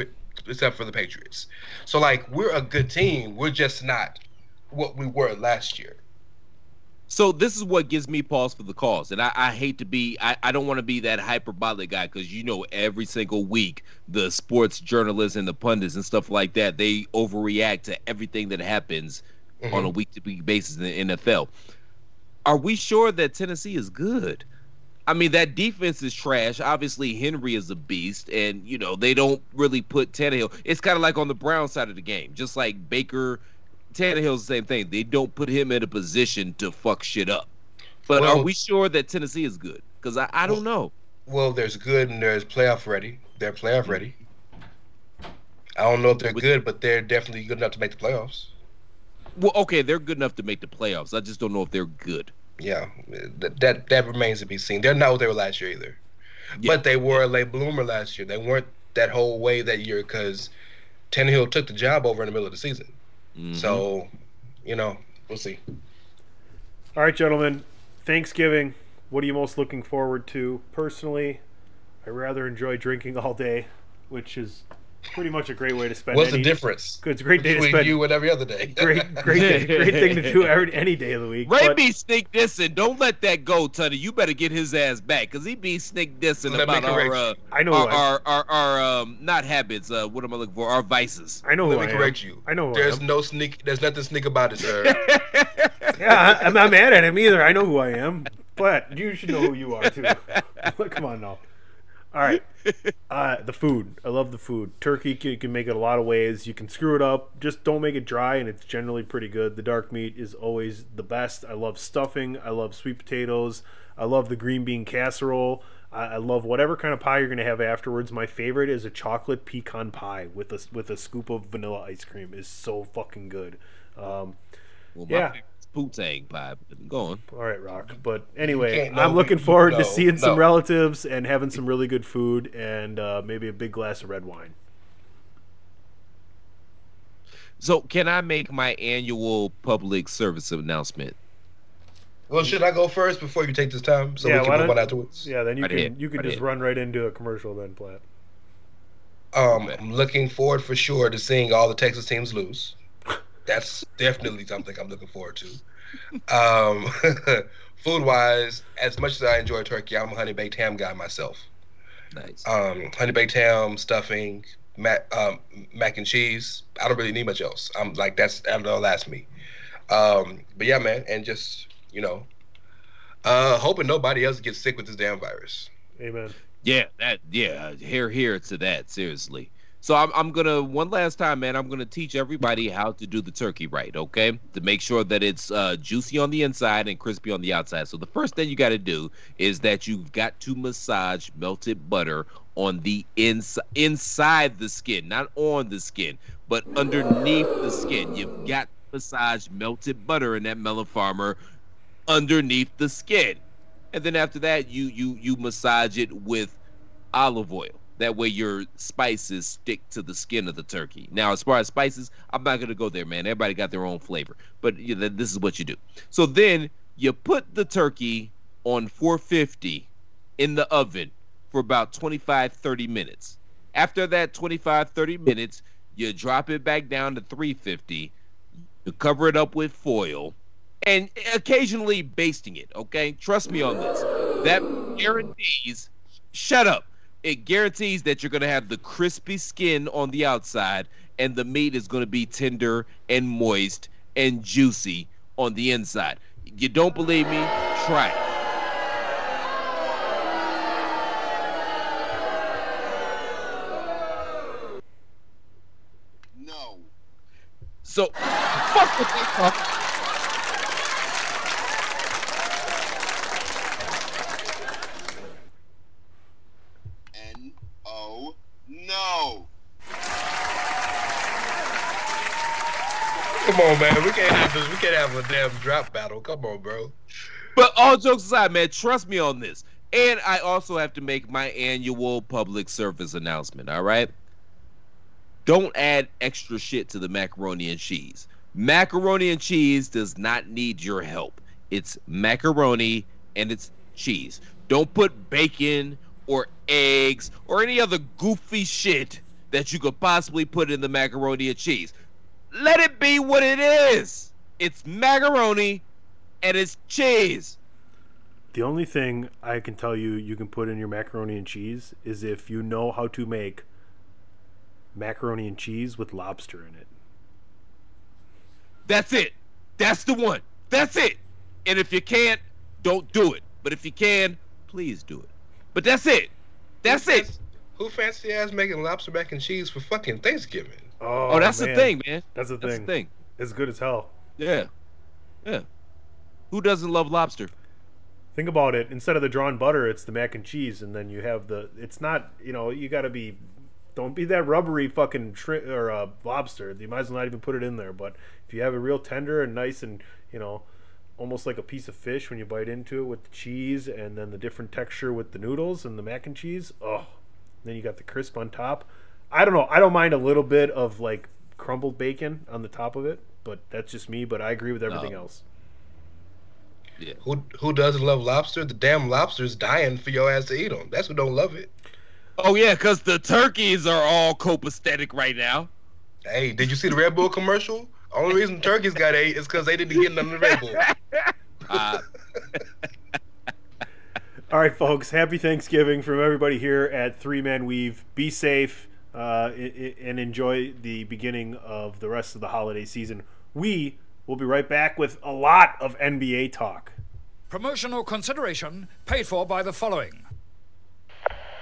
the Patriots. So like we're a good team, we're just not what we were last year. So this is what gives me pause for the cause. And I hate to be – I don't want to be that hyperbolic guy because every single week the sports journalists and the pundits and stuff like that, they overreact to everything that happens on a week-to-week basis in the NFL. Are we sure that Tennessee is good? I mean, that defense is trash. Obviously, Henry is a beast, and, you know, they don't really put Tannehill. It's kind of like on the Browns side of the game, just like Baker. Tannehill's the same thing. They don't put him in a position to fuck shit up. But are we sure that Tennessee is good? Because I don't know. Well, there's good and there's playoff ready. They're playoff ready. I don't know if they're good, but they're definitely good enough to make the playoffs. Well, okay, they're good enough to make the playoffs. I just don't know if they're good. Yeah, that remains to be seen. They're not what they were last year either. Yeah. But they were a late bloomer last year. They weren't that whole way that year because Tannehill took the job over in the middle of the season. Mm-hmm. So, you know, we'll see. All right, gentlemen. Thanksgiving, what are you most looking forward to? Personally, I rather enjoy drinking all day, which is pretty much a great way to spend. What's the difference? It's a great day to spend. You and every other day. Great day, great thing to do any day of the week. Ray be sneak dissing. Don't let that go, Tunney. You better get his ass back because he be sneak dissing about our not habits. What am I looking for? Our vices. I know. Let me correct you. I know. There's no sneak. There's nothing sneak about it, sir. Yeah, I'm not mad at him either. I know who I am. But you should know who you are, too. Come on now. All right. The food. I love the food. Turkey, you can make it a lot of ways. You can screw it up. Just don't make it dry, and it's generally pretty good. The dark meat is always the best. I love stuffing. I love sweet potatoes. I love the green bean casserole. I love whatever kind of pie you're going to have afterwards. My favorite is a chocolate pecan pie with a scoop of vanilla ice cream. It's so fucking good. My Poo-tang vibe. Go on. All right, Rock. But anyway, I'm looking forward to seeing some relatives and having some really good food and maybe a big glass of red wine. So can I make my annual public service announcement? Well, should I go first before you take this time so we can move on afterwards? Yeah, then you can just run right into a commercial then, Platt. I'm looking forward for sure to seeing all the Texas teams lose. That's definitely something I'm looking forward to. Food-wise, as much as I enjoy turkey, I'm a honey-baked ham guy myself. Nice. Honey-baked ham, stuffing, mac and cheese. I don't really need much else. I'm like, that'll last me. But yeah, man, and just, you know, hoping nobody else gets sick with this damn virus. Amen. Yeah, hear to that, seriously. So I'm going to, one last time, man, I'm going to teach everybody how to do the turkey right, okay? To make sure that it's juicy on the inside and crispy on the outside. So the first thing you got to do is that you've got to massage melted butter on the inside the skin, not on the skin, but underneath the skin. You've got to massage melted butter in that melon farmer underneath the skin. And then after that, you massage it with olive oil. That way your spices stick to the skin of the turkey. Now, as far as spices, I'm not going to go there, man. Everybody got their own flavor. But you know, this is what you do. So then you put the turkey on 450 in the oven for about 25, 30 minutes. After that 25, 30 minutes, you drop it back down to 350. You cover it up with foil and occasionally basting it, okay? Trust me on this. That guarantees – shut up. It guarantees that you're going to have the crispy skin on the outside and the meat is going to be tender and moist and juicy on the inside. You don't believe me? Try it. No. So, fuck with that fuck. Come on, man. We can't have this. We can't have a damn drop battle. Come on, bro. But all jokes aside, man, trust me on this. And I also have to make my annual public service announcement, all right? Don't add extra shit to the macaroni and cheese. Macaroni and cheese does not need your help. It's macaroni and it's cheese. Don't put bacon or eggs or any other goofy shit that you could possibly put in the macaroni and cheese. Let it be what it is. It's macaroni and it's cheese. The only thing I can tell you you can put in your macaroni and cheese is if you know how to make macaroni and cheese with lobster in it. That's it. That's the one. That's it. And if you can't, don't do it. But if you can, please do it. But that's it. That's it. Who fancy ass making lobster mac and cheese for fucking Thanksgiving? Oh, that's the thing, man. That's the thing. That's the thing. It's good as hell. Yeah. Yeah. Who doesn't love lobster? Think about it. Instead of the drawn butter, it's the mac and cheese, and then you have the. It's not. You know, you gotta be. Don't be that rubbery fucking lobster. You might as well not even put it in there. But if you have it real tender and nice, and you know, almost like a piece of fish when you bite into it with the cheese, and then the different texture with the noodles and the mac and cheese. Oh, then you got the crisp on top. I don't know. I don't mind a little bit of like crumbled bacon on the top of it, but that's just me. But I agree with everything else. Yeah. Who doesn't love lobster? The damn lobster's dying for your ass to eat them. That's who don't love it. Oh, yeah, because the turkeys are all copacetic right now. Hey, did you see the Red Bull commercial? Only reason turkeys got ate is because they didn't get none of the Red Bull. All right, folks, happy Thanksgiving from everybody here at Three Man Weave. Be safe and enjoy the beginning of the rest of the holiday season. We will be right back with a lot of NBA talk. Promotional consideration paid for by the following.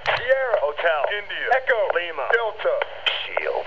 Sierra Hotel, India, Echo, Lima, Delta, Shield.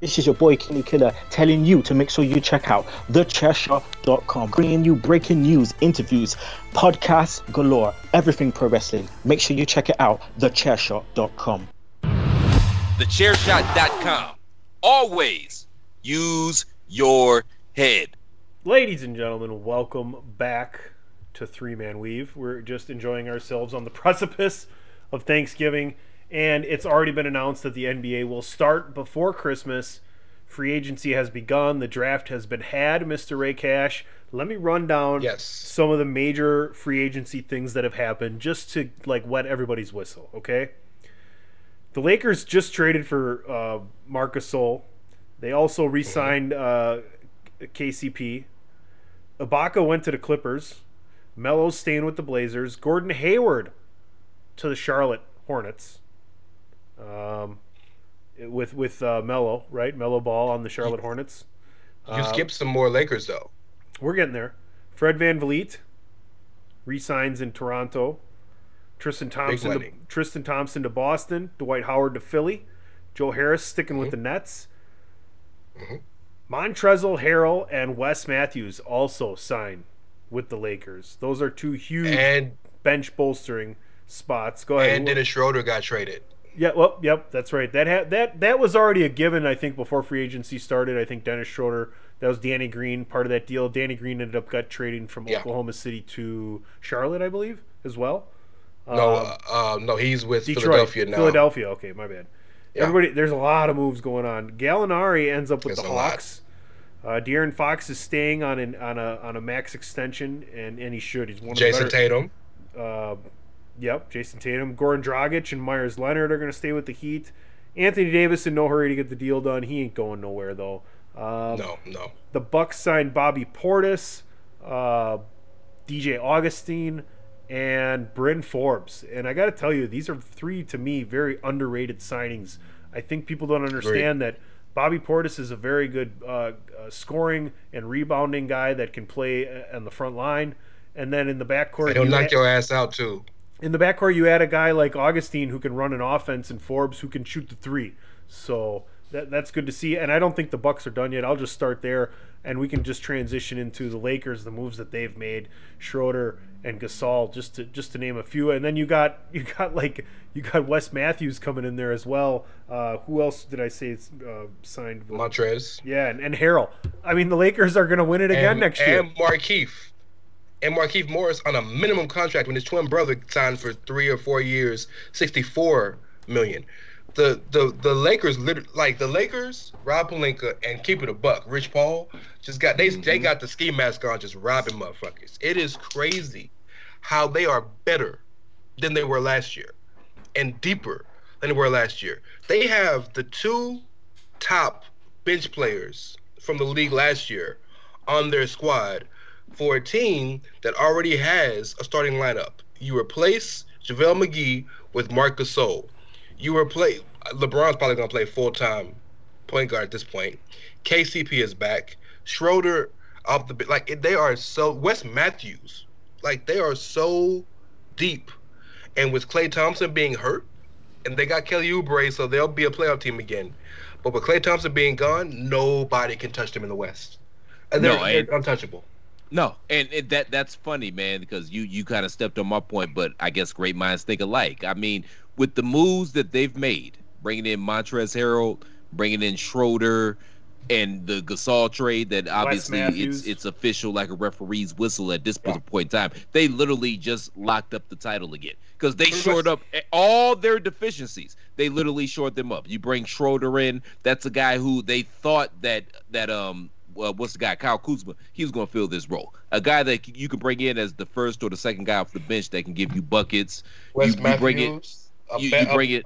This is your boy Kenny Killer telling you to make sure you check out TheChairshot.com, bringing you breaking news, interviews, podcasts galore, everything pro wrestling. Make sure you check it out, TheChairshot.com. TheChairshot.com. Always use your head. Ladies and gentlemen, welcome back to Three Man Weave. We're just enjoying ourselves on the precipice of Thanksgiving, and it's already been announced that the NBA will start before Christmas. Free agency has begun. The draft has been had. Mr. Ray Cash, let me run down some of the major free agency things that have happened just to like wet everybody's whistle, okay? The Lakers just traded for Marc Gasol. They also re-signed KCP. Ibaka went to the Clippers. Melo's staying with the Blazers. Gordon Hayward to the Charlotte Hornets. With Melo, right? Melo Ball on the Charlotte Hornets. You skipped some more Lakers, though. We're getting there. Fred VanVleet re-signs in Toronto. Tristan Thompson to Boston. Dwight Howard to Philly. Joe Harris sticking with the Nets. Mm-hmm. Montrezl Harrell and Wes Matthews also sign with the Lakers. Those are two huge bench bolstering spots. Go ahead. And Dennis Schroeder got traded. Yeah, well, yep, that's right. That was already a given, I think, before free agency started. I think Dennis Schroeder, that was Danny Green, part of that deal. Danny Green ended up got traded from Oklahoma City to Charlotte, I believe, as well. No, he's with Detroit, Philadelphia now. Philadelphia, okay, my bad. Yeah. Everybody, there's a lot of moves going on. Gallinari ends up with the Hawks. De'Aaron Fox is staying on a max extension, and he should. He's one of Jason Tatum. Jason Tatum. Goran Dragic and Myers Leonard are going to stay with the Heat. Anthony Davis in no hurry to get the deal done. He ain't going nowhere, though. No. The Bucks signed Bobby Portis, DJ Augustine, and Bryn Forbes. And I got to tell you, these are three, to me, very underrated signings. I think people don't understand that Bobby Portis is a very good scoring and rebounding guy that can play on the front line. And then in the backcourt... He'll knock your ass out, too. In the backcourt, you add a guy like Augustine who can run an offense and Forbes who can shoot the three. So that's good to see. And I don't think the Bucks are done yet. I'll just start there, and we can just transition into the Lakers, the moves that they've made, Schroeder and Gasol, just to name a few. And then you got Wes Matthews coming in there as well. Who else did I say signed? Montrez. Yeah, and Harrell. I mean, the Lakers are going to win it again next year. And Markieff Morris on a minimum contract when his twin brother signed for 3 or 4 years, $64 million. The Lakers, like the Lakers, Rob Pelinka, and keep it a buck, Rich Paul, just got they got the ski mask on, just robbing motherfuckers. It is crazy how they are better than they were last year, and deeper than they were last year. They have the two top bench players from the league last year on their squad for a team that already has a starting lineup. You replace JaVale McGee with Marc Gasol. You replace LeBron's probably gonna play full time point guard at this point. KCP is back. Schroeder off the they are so Wes Matthews, like they are so deep. And with Klay Thompson being hurt, and they got Kelly Oubre, so they'll be a playoff team again. But with Klay Thompson being gone, nobody can touch them in the West. And they're untouchable. No, and that's funny, man, because you kind of stepped on my point, but I guess great minds think alike. I mean, with the moves that they've made, bringing in Montrezl Harrell, bringing in Schroeder, and the Gasol trade that obviously it's official like a referee's whistle at this point in time. They literally just locked up the title again because they shored up all their deficiencies. They literally shored them up. You bring Schroeder in. That's a guy who they thought that what's the guy, Kyle Kuzma, he was going to fill this role. A guy that you can bring in as the first or the second guy off the bench that can give you buckets. You bring in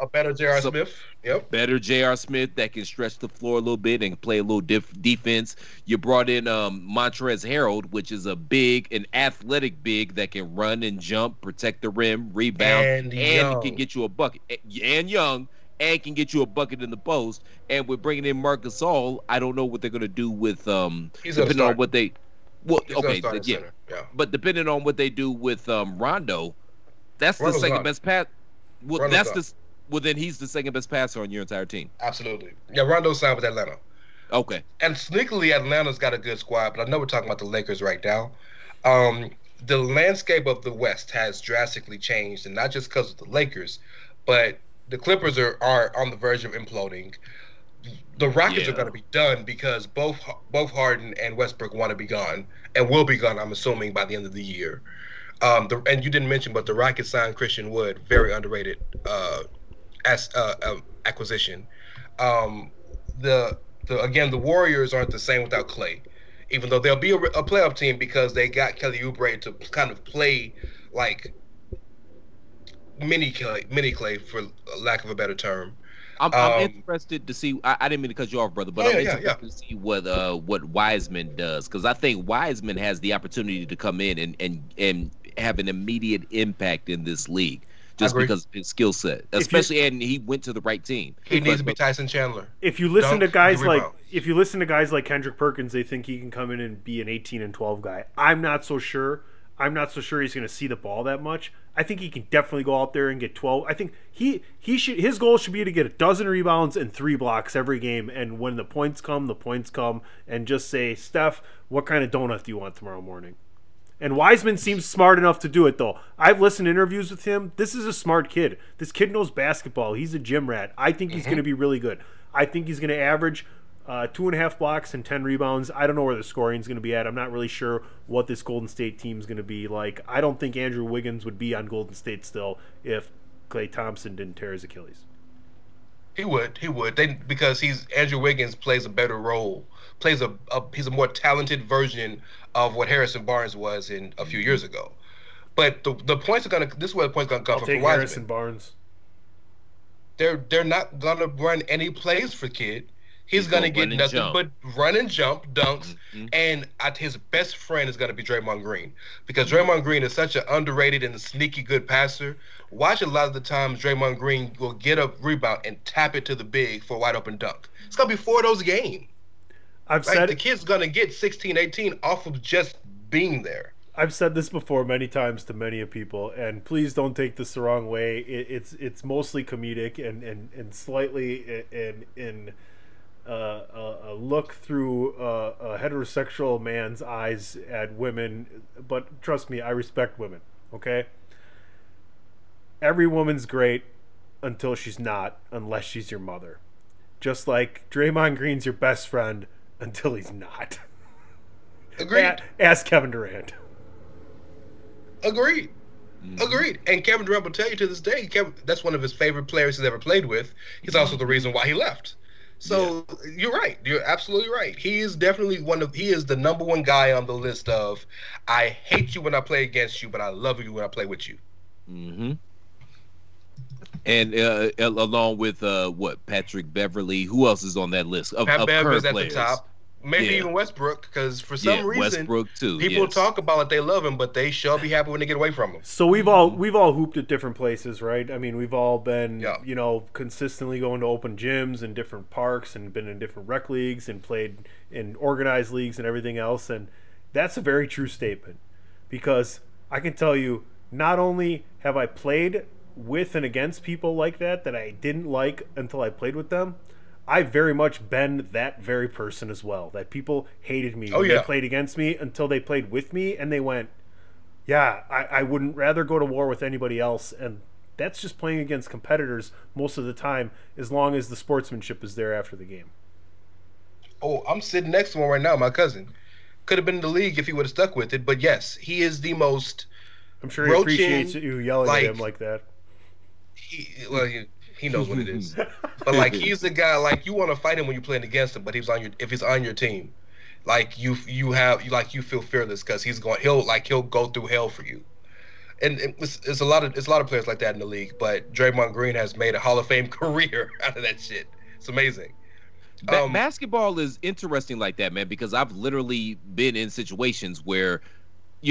a better J.R. Smith. Yep. Better J.R. Smith that can stretch the floor a little bit and play a little defense. You brought in Montrezl Harrell, which is an athletic big that can run and jump, protect the rim, rebound, and can get you a bucket. And young, and can get you a bucket in the post. And we're bringing in Marc Gasol. I don't know what they're going to do with depending on what they – But depending on what they do with Rondo, that's Rondo's the second best pass. Well, then he's the second best passer on your entire team. Absolutely. Yeah, Rondo signed with Atlanta. Okay. And sneakily, Atlanta's got a good squad, but I know we're talking about the Lakers right now. The landscape of the West has drastically changed, and not just because of the Lakers, but the Clippers are on the verge of imploding. The Rockets are going to be done because both Harden and Westbrook want to be gone, and will be gone, I'm assuming, by the end of the year. And you didn't mention, but the Rockets signed Christian Wood, very underrated acquisition. The Warriors aren't the same without Klay, even though they'll be a playoff team because they got Kelly Oubre to kind of play like mini Klay, for lack of a better term. I'm interested to see. I didn't mean to cut you off, brother, but I'm interested to see what Wiseman does, because I think Wiseman has the opportunity to come in and have an immediate impact in this league, just because of his skill set, especially and he went to the right team. He needs to be Tyson Chandler. If you listen to guys like Kendrick Perkins, they think he can come in and be an 18 and 12 guy. I'm not so sure. I'm not so sure he's going to see the ball that much. I think he can definitely go out there and get 12. I think his goal should be to get 12 rebounds and 3 blocks every game. And when the points come, and just say, Steph, what kind of donut do you want tomorrow morning? And Wiseman seems smart enough to do it, though. I've listened to interviews with him. This is a smart kid. This kid knows basketball. He's a gym rat. I think he's going to be really good. I think he's going to average 2.5 blocks and 10 rebounds. I don't know where the scoring is going to be at. I'm not really sure what this Golden State team is going to be like. I don't think Andrew Wiggins would be on Golden State still if Klay Thompson didn't tear his Achilles. He would. Because Andrew Wiggins plays a better role. He's a more talented version of what Harrison Barnes was in a few years ago. But the points are going to. This is where the points are going to come from. Harrison Barnes. They're not going to run any plays for kid. He's going to get nothing but run and jump, dunks, and his best friend is going to be Draymond Green, because Draymond Green is such an underrated and sneaky good passer. Watch a lot of the times Draymond Green will get a rebound and tap it to the big for a wide-open dunk. It's going to be 4 of those a game. The kid's going to get 16, 18 off of just being there. I've said this before many times to many people, and please don't take this the wrong way. It's mostly comedic and slightly in a look through a heterosexual man's eyes at women, but trust me, I respect women, okay? Every woman's great until she's not, unless she's your mother. Just like Draymond Green's your best friend until he's not. Agreed. Ask Kevin Durant. Agreed. Agreed. And Kevin Durant will tell you to this day, that's one of his favorite players he's ever played with. He's also the reason why he left. So you're right. You're absolutely right. He is definitely he is the number one guy on the list of, I hate you when I play against you, but I love you when I play with you. Mm-hmm. And along with Patrick Beverly, who else is on that list? Pat Bev is at the top. Maybe even Westbrook, because for some reason too, people talk about it, they love him, but they shall be happy when they get away from him. So we've all hooped at different places, right? I mean, we've all been consistently going to open gyms and different parks and been in different rec leagues and played in organized leagues and everything else, and that's a very true statement, because I can tell you, not only have I played with and against people like that I didn't like until I played with them, I've very much been that very person as well, that people hated me when they played against me until they played with me, and they went, I wouldn't rather go to war with anybody else. And that's just playing against competitors most of the time, as long as the sportsmanship is there after the game. Oh, I'm sitting next to one right now, my cousin. Could have been in the league if he would have stuck with it, but yes, he is the most... I'm sure he appreciates you yelling at him like that. He knows what it is. But, he's the guy, you want to fight him when you're playing against him, but if he's on your team, you feel fearless, because he'll go through hell for you. And it's a lot of players like that in the league, but Draymond Green has made a Hall of Fame career out of that shit. It's amazing. Basketball is interesting like that, man, because I've literally been in situations where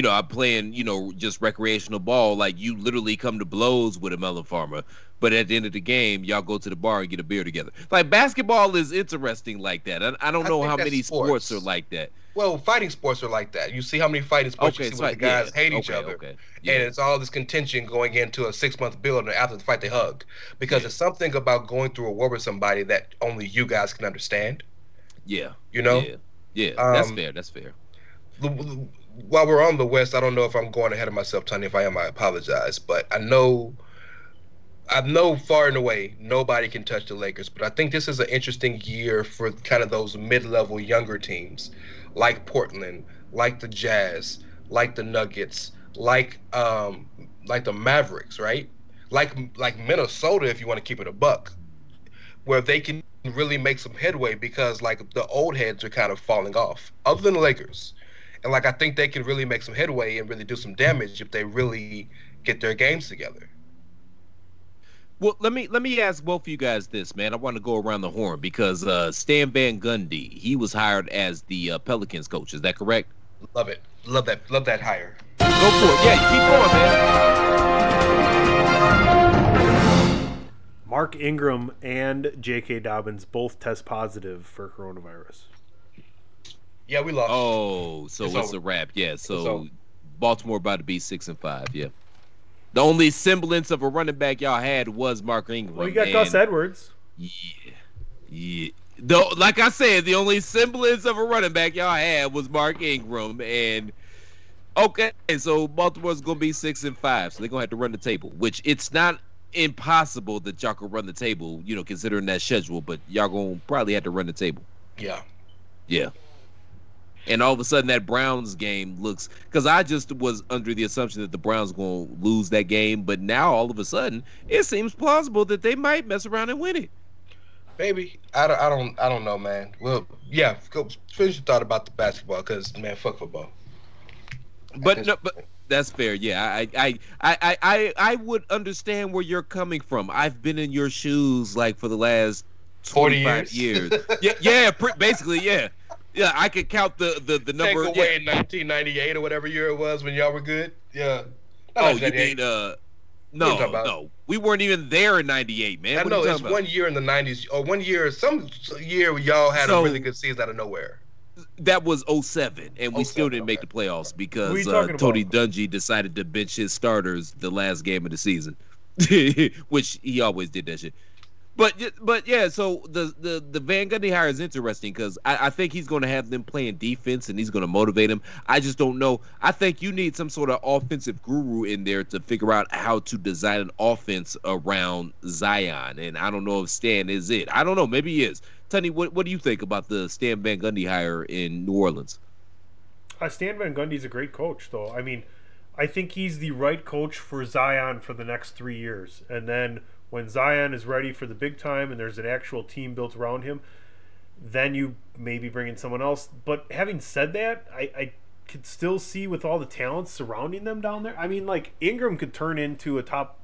I'm playing, just recreational ball. You literally come to blows with a melon farmer. But at the end of the game, y'all go to the bar and get a beer together. Basketball is interesting like that. I don't know how many sports are like that. Well, fighting sports are like that. You see how many fighting sports where the guys hate each other. And it's all this contention going into a 6-month build, and after the fight, they hug. Because there's something about going through a war with somebody that only you guys can understand. Yeah. Yeah, that's fair. While we're on the West, I don't know if I'm going ahead of myself, Tony. If I am, I apologize. But I know far and away nobody can touch the Lakers. But I think this is an interesting year for kind of those mid-level younger teams, like Portland, like the Jazz, like the Nuggets, like the Mavericks, right? Like Minnesota, if you want to keep it a buck, where they can really make some headway, because the old heads are kind of falling off, other than the Lakers. And I think they can really make some headway and really do some damage if they really get their games together. Well, let me ask both of you guys this, man. I want to go around the horn, because Stan Van Gundy, he was hired as the Pelicans coach. Is that correct? Love it. Love that hire. Go for it. Yeah, keep going, man. Mark Ingram and J.K. Dobbins both test positive for coronavirus. Yeah, we lost. Oh, so it's a wrap. Yeah, so Baltimore about to be 6-5. Yeah, the only semblance of a running back y'all had was Mark Ingram. Well, you got Gus Edwards. Yeah. Though, like I said, the only semblance of a running back y'all had was Mark Ingram, and okay, so Baltimore's gonna be 6-5. So they're gonna have to run the table, which it's not impossible that y'all could run the table, considering that schedule. But y'all gonna probably have to run the table. Yeah. And all of a sudden, that Browns game looks... Because I just was under the assumption that the Browns going to lose that game. But now, all of a sudden, it seems plausible that they might mess around and win it. Baby, I don't know, man. Well, yeah, finish your thought about the basketball, because, man, fuck football. But that's fair, yeah. I would understand where you're coming from. I've been in your shoes, for the last 45 years. Basically, yeah. Yeah, I could count the number. Take away in 1998 or whatever year it was when y'all were good. Yeah. Oh, you mean no, we weren't even there in 98, man. I know it's about 1 year in the 90s, or 1 year, some year y'all had a really good season out of nowhere. That was 2007, and we still didn't make the playoffs because Tony Dungy decided to bench his starters the last game of the season, which he always did that shit. But yeah, so the Van Gundy hire is interesting, because I think he's going to have them playing defense, and he's going to motivate them. I just don't know. I think you need some sort of offensive guru in there to figure out how to design an offense around Zion, and I don't know if Stan is it. I don't know. Maybe he is. Tunney, what do you think about the Stan Van Gundy hire in New Orleans? Stan Van Gundy's a great coach, though. I mean, I think he's the right coach for Zion for the next 3 years. And then when Zion is ready for the big time and there's an actual team built around him, then you maybe bring in someone else. But having said that, I could still see with all the talents surrounding them down there. I mean, like, Ingram could turn into a top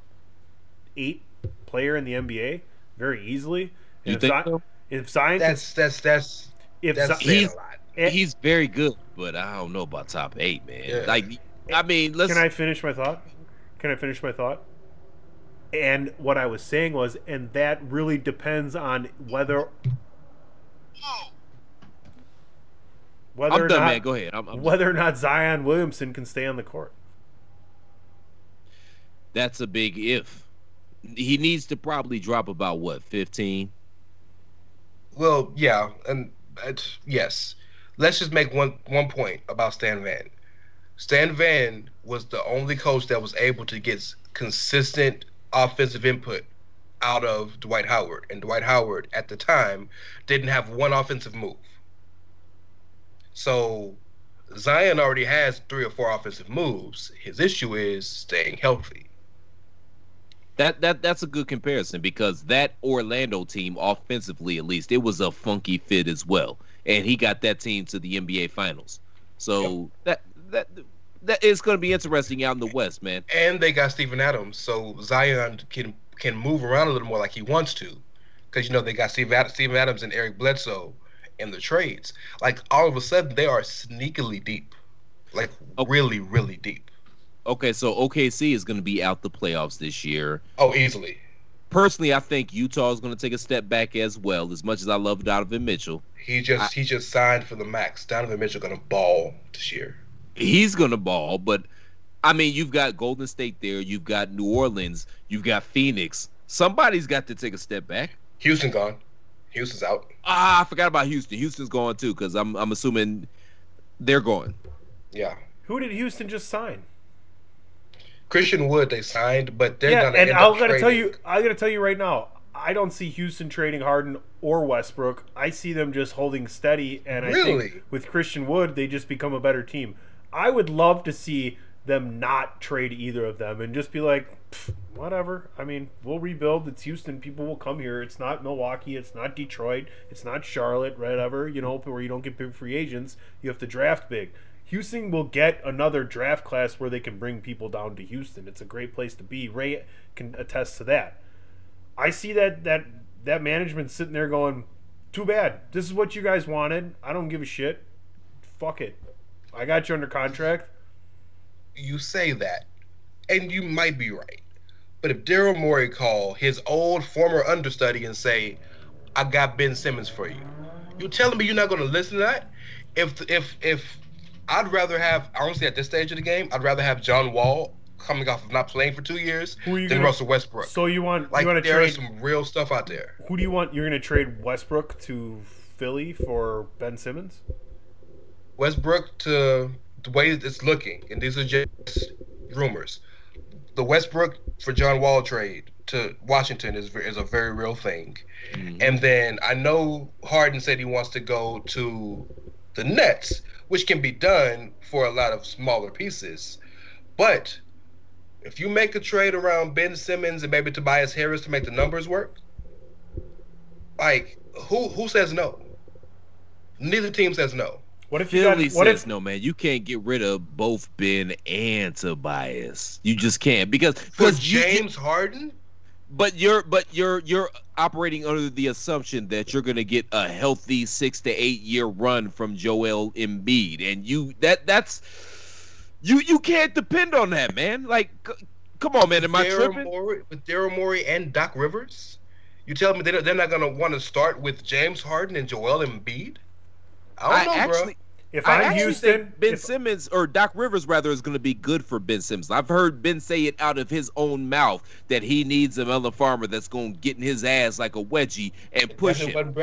8 player in the NBA very easily. You think so? If Zion, he's very good, but I don't know about top 8, man. Yeah. Like, I mean, let's... Can I finish my thought? And what I was saying was, and that really depends on whether or not Zion Williamson can stay on the court. That's a big if. He needs to probably drop about, 15? Well, yeah, and it's, yes. Let's just make one point about Stan Van. Stan Van was the only coach that was able to get consistent offensive input out of Dwight Howard, and Dwight Howard at the time didn't have one offensive move. So Zion already has 3 or 4 offensive moves. His issue is staying healthy. That's a good comparison, because that Orlando team, offensively at least, it was a funky fit as well, and he got that team to the NBA Finals. So yep. That is going to be interesting out in the West, man. And they got Steven Adams, so Zion can move around a little more like he wants to, because you know they got Steven Adams and Eric Bledsoe in the trades. Like, all of a sudden they are sneakily deep, like really, really deep. Okay, so OKC is going to be out the playoffs this year. Oh, easily. Personally, I think Utah is going to take a step back as well. As much as I love Donovan Mitchell, he just signed for the max. Donovan Mitchell going to ball this year. He's going to ball, but, I mean, you've got Golden State there. You've got New Orleans. You've got Phoenix. Somebody's got to take a step back. Houston gone. Houston's out. Ah, I forgot about Houston. Houston's gone, too, because I'm assuming they're going. Yeah. Who did Houston just sign? Christian Wood they signed, but they're going to end up trading. I got to tell you right now, I don't see Houston trading Harden or Westbrook. I see them just holding steady, and I think with Christian Wood, they just become a better team. I would love to see them not trade either of them and just be like, whatever. I mean, we'll rebuild. It's Houston. People will come here. It's not Milwaukee. It's not Detroit. It's not Charlotte, whatever, you know, where you don't get big free agents. You have to draft big. Houston will get another draft class where they can bring people down to Houston. It's a great place to be. Ray can attest to that. I see that management sitting there going, too bad. This is what you guys wanted. I don't give a shit. Fuck it. I got you under contract. You say that, and you might be right. But if Daryl Morey call his old former understudy and say, I got Ben Simmons for you, you telling me you're not going to listen to that? If I'd rather have, honestly, at this stage of the game, I'd rather have John Wall coming off of not playing for 2 years than Russell Westbrook. So you want to trade? There is some real stuff out there. Who do you want? You're going to trade Westbrook to Philly for Ben Simmons? Westbrook, to the way it's looking, and these are just rumors, the Westbrook for John Wall trade to Washington is a very real thing. Mm-hmm. And then I know Harden said he wants to go to the Nets, which can be done for a lot of smaller pieces. But if you make a trade around Ben Simmons and maybe Tobias Harris to make the numbers work, like, who says no? Neither team says no. What if Philly says no, man? You can't get rid of both Ben and Tobias. You just can't, because Harden. But you're operating under the assumption that you're going to get a healthy 6 to 8 year run from Joel Embiid, and you can't depend on that, man. Like, come on, man. Am I tripping? With Daryl Morey and Doc Rivers, you telling me they're not going to want to start with James Harden and Joel Embiid? I don't know, bro. If I'm Houston, Simmons, or Doc Rivers rather, is going to be good for Ben Simmons. I've heard Ben say it out of his own mouth that he needs a Melvin Farmer that's going to get in his ass like a wedgie and push him. It wasn't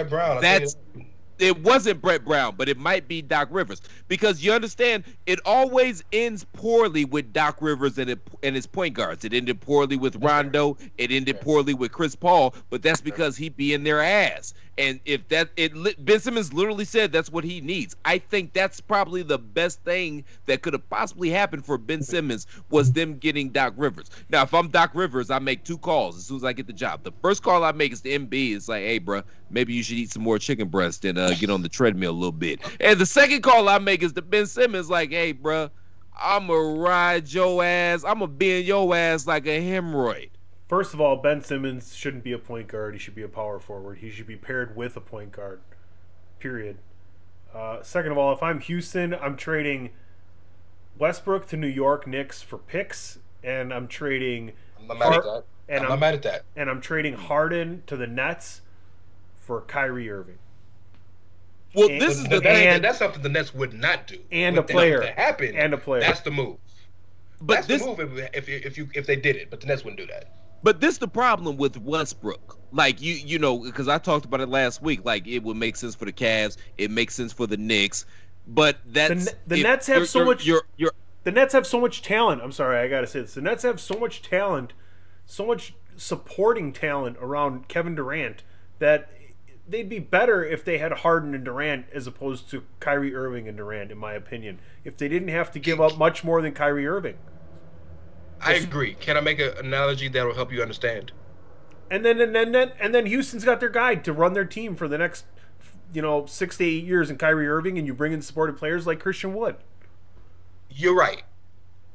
Brett Brown, but it might be Doc Rivers, because you understand it always ends poorly with Doc Rivers and his point guards. It ended poorly with Rondo. It ended poorly with Chris Paul, but that's because he'd be in their ass. And if that, Ben Simmons literally said that's what he needs. I think that's probably the best thing that could have possibly happened for Ben Simmons was them getting Doc Rivers. Now, if I'm Doc Rivers, I make two calls as soon as I get the job. The first call I make is to MB. It's like, hey, bro, maybe you should eat some more chicken breast and get on the treadmill a little bit. And the second call I make is to Ben Simmons, like, hey, bro, I'm going to ride your ass. I'm going to bend your ass like a hemorrhoid. First of all, Ben Simmons shouldn't be a point guard. He should be a power forward. He should be paired with a point guard, period. Second of all, if I'm Houston, I'm trading Westbrook to New York Knicks for picks, and I'm trading And I'm trading Harden to the Nets for Kyrie Irving. Well, and, this is the thing. That's something the Nets would not do. And a player. That's the move. But that's the move if they did it, but the Nets wouldn't do that. But this the problem with Westbrook. Like, you know, because I talked about it last week. Like, it would make sense for the Cavs. It makes sense for the Knicks. But that's... The Nets have so much... The Nets have so much talent. I'm sorry, I got to say this. The Nets have so much talent, so much supporting talent around Kevin Durant that they'd be better if they had Harden and Durant as opposed to Kyrie Irving and Durant, in my opinion. If they didn't have to give up much more than Kyrie Irving. I agree. Can I make an analogy that will help you understand? And then Houston's got their guy to run their team for the next, 6 to 8 years in Kyrie Irving, and you bring in supportive players like Christian Wood. You're right.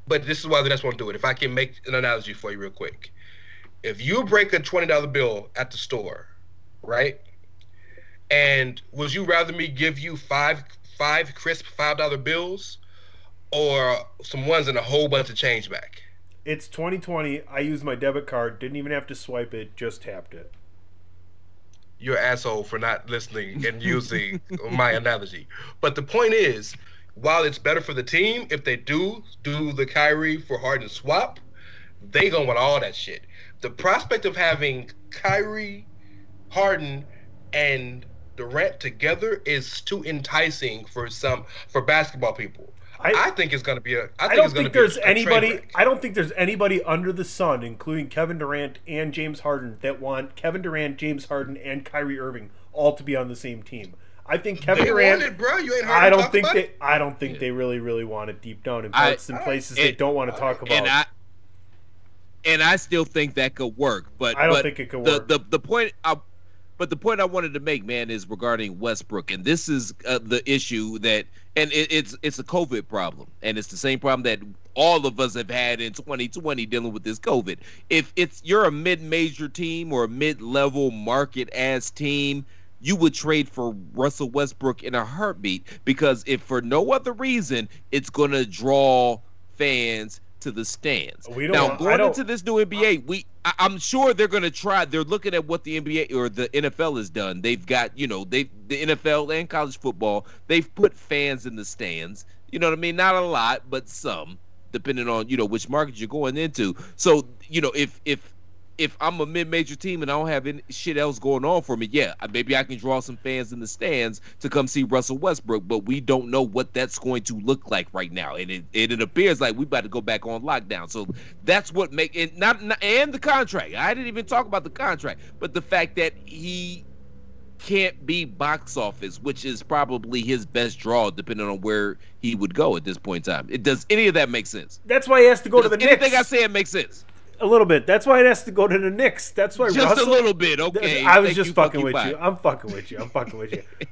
But this is why the Nets won't do it. If I can make an analogy for you real quick. If you break a $20 bill at the store, right, and would you rather me give you five crisp $5 bills or some ones and a whole bunch of change back? It's 2020. I used my debit card. Didn't even have to swipe it. Just tapped it. You're an asshole for not listening and using my analogy. But the point is, while it's better for the team, if they do the Kyrie for Harden swap, they going to want all that shit. The prospect of having Kyrie, Harden, and Durant together is too enticing for basketball people. I think it's going to be a. I don't think there's anybody under the sun, including Kevin Durant and James Harden, that want Kevin Durant, James Harden, and Kyrie Irving all to be on the same team. I think Kevin Durant. Want it, bro. You ain't heard I don't think they. It. I don't think they really want it deep down in parts and places they don't want to talk about. And I still think that could work, but I don't think it could work. But the point I wanted to make, man, is regarding Westbrook, and this is the issue that, and it's a COVID problem, and it's the same problem that all of us have had in 2020 dealing with this COVID. If you're a mid-major team or a mid-level market-ass team, you would trade for Russell Westbrook in a heartbeat, because if for no other reason, it's going to draw fans to the stands. Into this new NBA, I'm sure they're going to try. They're looking at what the NBA or the NFL has done. They've got, the NFL and college football, they've put fans in the stands. You know what I mean? Not a lot, but some, depending on, which market you're going into. So, if I'm a mid-major team and I don't have any shit else going on for me, yeah, maybe I can draw some fans in the stands to come see Russell Westbrook, but we don't know what that's going to look like right now. And it appears like we're about to go back on lockdown. So that's what makes it not and the contract. I didn't even talk about the contract, but the fact that he can't be box office, which is probably his best draw depending on where he would go at this point in time. Does any of that make sense? That's why he has to go to the Knicks. Anything I said makes sense. A little bit. That's why it has to go to the Knicks. That's why just Russell, a little bit. Okay, I was just fucking with you. I'm fucking with you.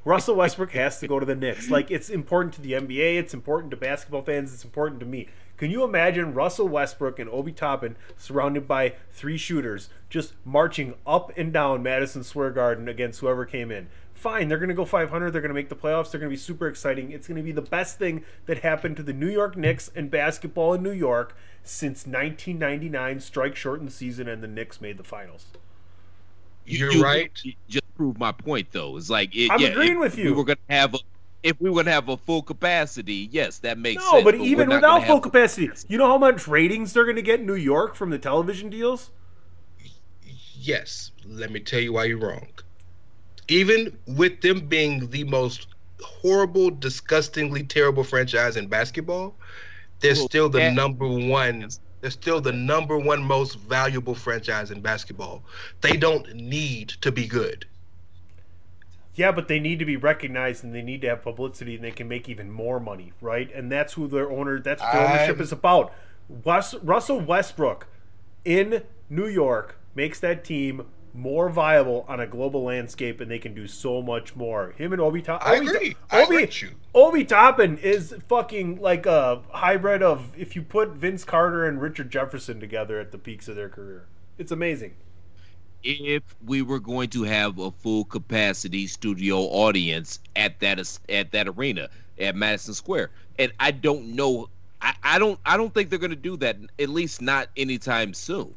Russell Westbrook has to go to the Knicks. Like, it's important to the NBA. It's important to basketball fans. It's important to me. Can you imagine Russell Westbrook and Obi Toppin surrounded by three shooters just marching up and down Madison Square Garden against whoever came in? Fine, they're going to go 500. They're going to make the playoffs. They're going to be super exciting. It's going to be the best thing that happened to the New York Knicks and basketball in New York since 1999 strike-shortened season, and the Knicks made the finals. You're right. You just proved my point, though. It's like agreeing with you. If we were going to have a full capacity, yes, that makes sense. No, but even without full capacity, you know how much ratings they're going to get in New York from the television deals? Yes. Let me tell you why you're wrong. Even with them being the most horrible, disgustingly terrible franchise in basketball, they're still the number one. They're still the number one most valuable franchise in basketball. They don't need to be good. Yeah, but they need to be recognized and they need to have publicity and they can make even more money, right? And that's who their owner, that's what their ownership is about. Russell Westbrook in New York makes that team more viable on a global landscape, and they can do so much more. Him and Obi Toppin. I agree. Obi Toppin is fucking like a hybrid of if you put Vince Carter and Richard Jefferson together at the peaks of their career. It's amazing. If we were going to have a full capacity studio audience at that arena at Madison Square, and I don't know, I don't think they're going to do that. At least not anytime soon.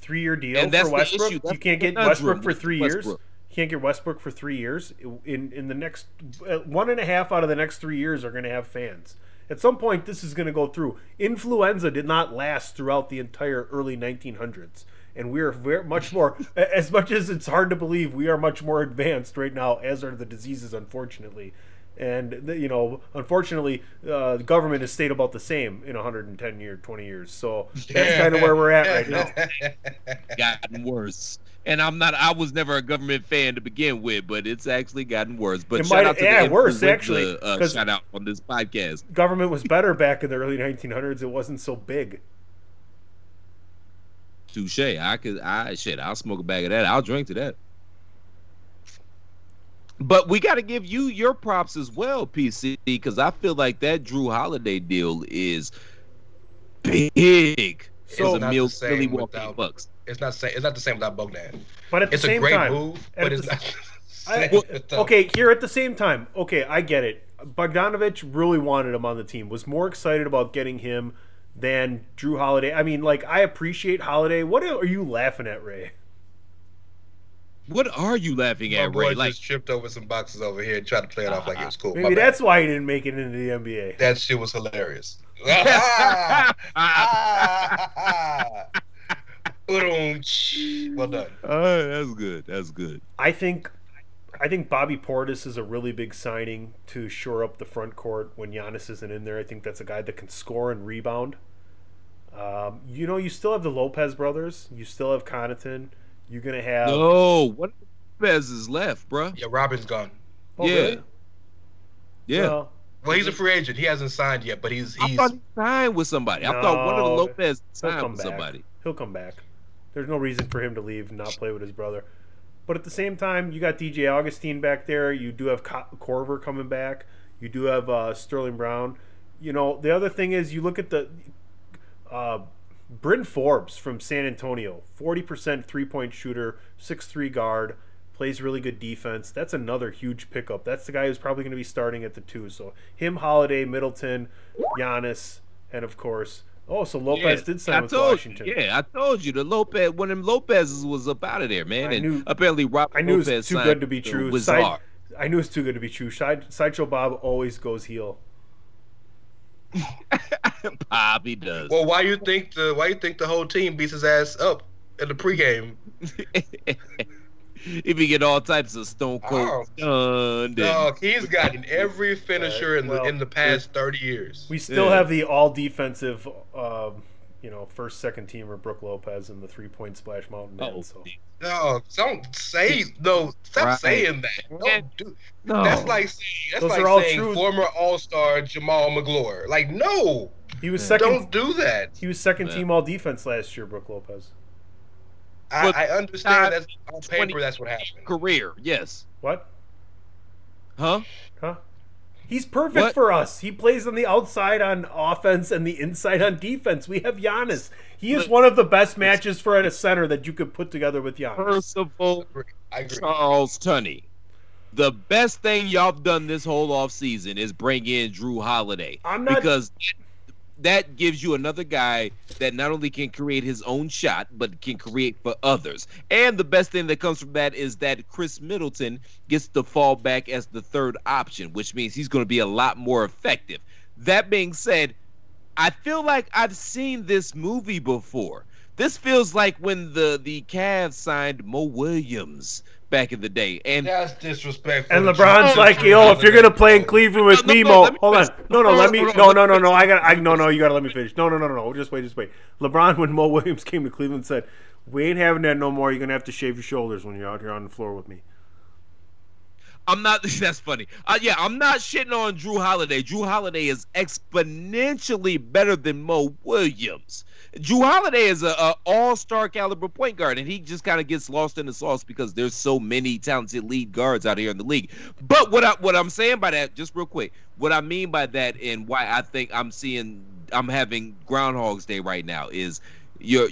3-year deal and for Westbrook. You can't get Westbrook for 3 years. You can't get Westbrook for 3 years. In the next 1.5 out of the next 3 years are going to have fans. At some point, this is going to go through. Influenza did not last throughout the entire early 1900s. And we are much more, as much as it's hard to believe, we are much more advanced right now, as are the diseases, unfortunately. And, you know, unfortunately, the government has stayed about the same in 20 years. So that's kind of where we're at right now. Gotten worse. And I was never a government fan to begin with, but it's actually gotten worse. But it might have worse, actually. Shout out on this podcast. Government was better back in the early 1900s. It wasn't so big. Touche. I'll smoke a bag of that. I'll drink to that. But we got to give you your props as well, PC, because I feel like that Drew Holiday deal is big. So it's $1 million. It's not the same without Bogdan. But at the same time, Okay, I get it. Bogdanovich really wanted him on the team. Was more excited about getting him than Drew Holiday. I mean, like, I appreciate Holiday. What are you laughing at, Ray? What are you laughing at, Ray? Like, just tripped over some boxes over here and tried to play it off like it was cool. Maybe that's why he didn't make it into the NBA. That shit was hilarious. Well done. That's good. That's good. I think Bobby Portis is a really big signing to shore up the front court when Giannis isn't in there. I think that's a guy that can score and rebound. You know, you still have the Lopez brothers. You still have Connaughton. You're going to have... No, what Lopez is left, bro? Yeah, Robin's gone. Oh, yeah. Really? Yeah. Well, he's a free agent. He hasn't signed yet, but he's... I thought he signed with somebody. No, I thought one of the Lopez signed with somebody. He'll come back. There's no reason for him to leave and not play with his brother. But at the same time, you got DJ Augustine back there. You do have Corver coming back. You do have Sterling Brown. You know, the other thing is you look at the... Bryn Forbes from San Antonio, 40% three-point shooter, 6'3" guard, plays really good defense. That's another huge pickup. That's the guy who's probably going to be starting at the 2. So him, Holiday, Middleton, Giannis, and of course, so Lopez did sign with Washington. I told you the Lopez, one of them Lopez's was up out of there, man. Apparently, Robert Lopez was too good to be true. I knew it's too good to be true. Sideshow Bob always goes heel. Bobby does. Well, why you think the whole team beats his ass up in the pregame? If you get all types of Stone Cold stunned. Dog, he's gotten every finisher in the past 30 years. We still have the all defensive, first second teamer Brooke Lopez and the 3-point splash mountain man. So. No, don't say no. Stop saying that. Don't do. No. That's like saying former All-Star Jamal McGlory. Like, no, he was second. Don't do that. He was second team all defense last year, Brooke Lopez. I understand that's on paper. That's what happened. Career, yes. What? Huh? He's perfect for us. He plays on the outside on offense and the inside on defense. We have Giannis. He is one of the best matches for a center that you could put together with Giannis. Percival Charles Tunney. The best thing y'all have done this whole offseason is bring in Drew Holiday. Because that gives you another guy that not only can create his own shot, but can create for others. And the best thing that comes from that is that Chris Middleton gets to fall back as the third option, which means he's going to be a lot more effective. That being said, I feel like I've seen this movie before. This feels like when the Cavs signed Mo Williams back in the day. And that's disrespectful. And LeBron's like, yo, if you're gonna play in Cleveland with me, Mo, hold on. No. You gotta let me finish. No. Just wait. LeBron, when Mo Williams came to Cleveland, said, "We ain't having that no more. You're gonna have to shave your shoulders when you're out here on the floor with me." I'm not. That's funny. Yeah, I'm not shitting on Drew Holiday. Drew Holiday is exponentially better than Mo Williams. Drew Holiday is a all-star caliber point guard, and he just kind of gets lost in the sauce because there's so many talented lead guards out here in the league. But what I'm saying by that, just real quick, what I mean by that and why I think I'm having Groundhog's Day right now is you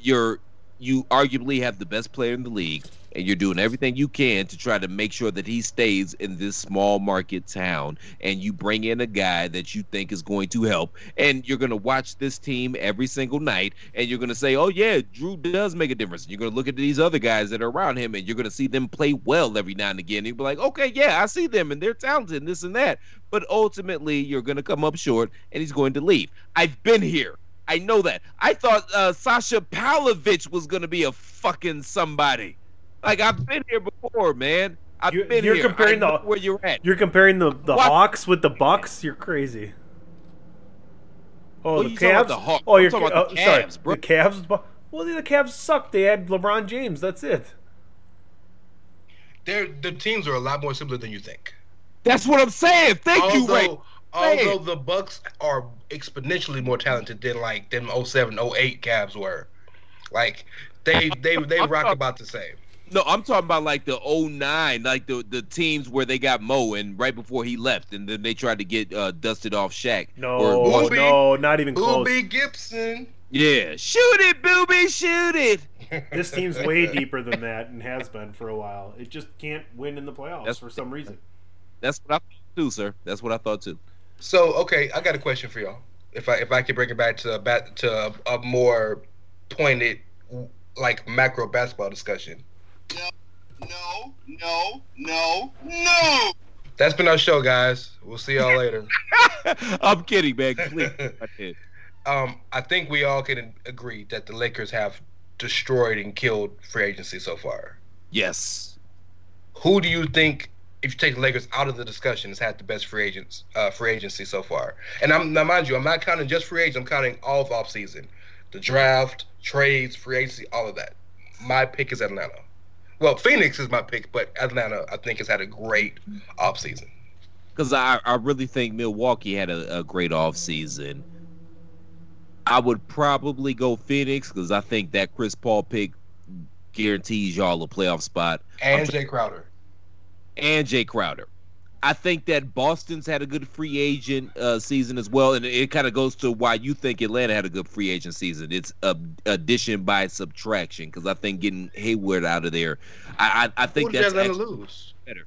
arguably have the best player in the league. And you're doing everything you can to try to make sure that he stays in this small market town. And you bring in a guy that you think is going to help. And you're going to watch this team every single night. And you're going to say, oh, yeah, Drew does make a difference. And you're going to look at these other guys that are around him. And you're going to see them play well every now and again. And you'll be like, okay, yeah, I see them. And they're talented and this and that. But ultimately, you're going to come up short. And he's going to leave. I've been here. I know that. I thought Sasha Pavlovich was going to be a fucking somebody. Like, I've been here before, man. You're here. Comparing where you're at. You're comparing the Hawks with the Bucks? You're crazy. Oh, the Cavs? The Hawks. Oh, you're talking about the Cavs, sorry. Bro. The Cavs? Well, the Cavs suck. They had LeBron James. That's it. The teams are a lot more similar than you think. That's what I'm saying. Thank you, Ray. Although the Bucks are exponentially more talented than, like, them 07, 08 Cavs were. Like, they rock about the same. No, I'm talking about like the 09, like the teams where they got Mo and right before he left, and then they tried to get dusted off Shaq. No, not even close. Boobie Gibson. Yeah, shoot it, Boobie, shoot it. This team's way deeper than that and has been for a while. It just can't win in the playoffs for some reason. That's what I thought too, sir. That's what I thought too. So, okay, I got a question for y'all. If I could bring it back to a more pointed, like, macro basketball discussion. No. That's been our show, guys. We'll see y'all later. I'm kidding, man. Please. I think we all can agree that the Lakers have destroyed and killed free agency so far. Yes. Who do you think, if you take the Lakers out of the discussion, has had the best free agency so far? And now, mind you, I'm not counting just free agents. I'm counting all of offseason. The draft, trades, free agency, all of that. My pick is Atlanta. Well, Phoenix is my pick, but Atlanta, I think, has had a great offseason. Because I really think Milwaukee had a great offseason. I would probably go Phoenix because I think that Chris Paul pick guarantees y'all a playoff spot. And Jay Crowder. I think that Boston's had a good free agent season as well, and it kind of goes to why you think Atlanta had a good free agent season. It's addition by subtraction, because I think getting Hayward out of there, I think that's Atlanta lose. Better.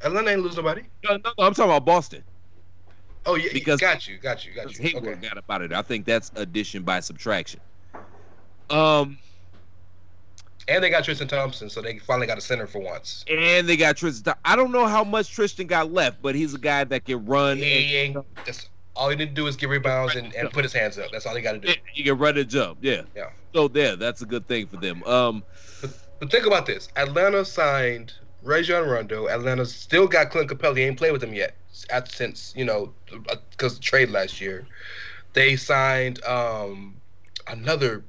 Atlanta ain't lose nobody. No, I'm talking about Boston. Oh yeah, because got you. Hayward got up out of there. I think that's addition by subtraction. And they got Tristan Thompson, so they finally got a center for once. And they got Tristan Thompson. I don't know how much Tristan got left, but he's a guy that can run. Yeah. That's all he need to do is get rebounds and put his hands up. That's all he got to do. Yeah, he can run and jump, yeah. So, that's a good thing for them. But think about this. Atlanta signed Rajon Rondo. Atlanta still got Clint Capella. He ain't played with him yet because of the trade last year. They signed another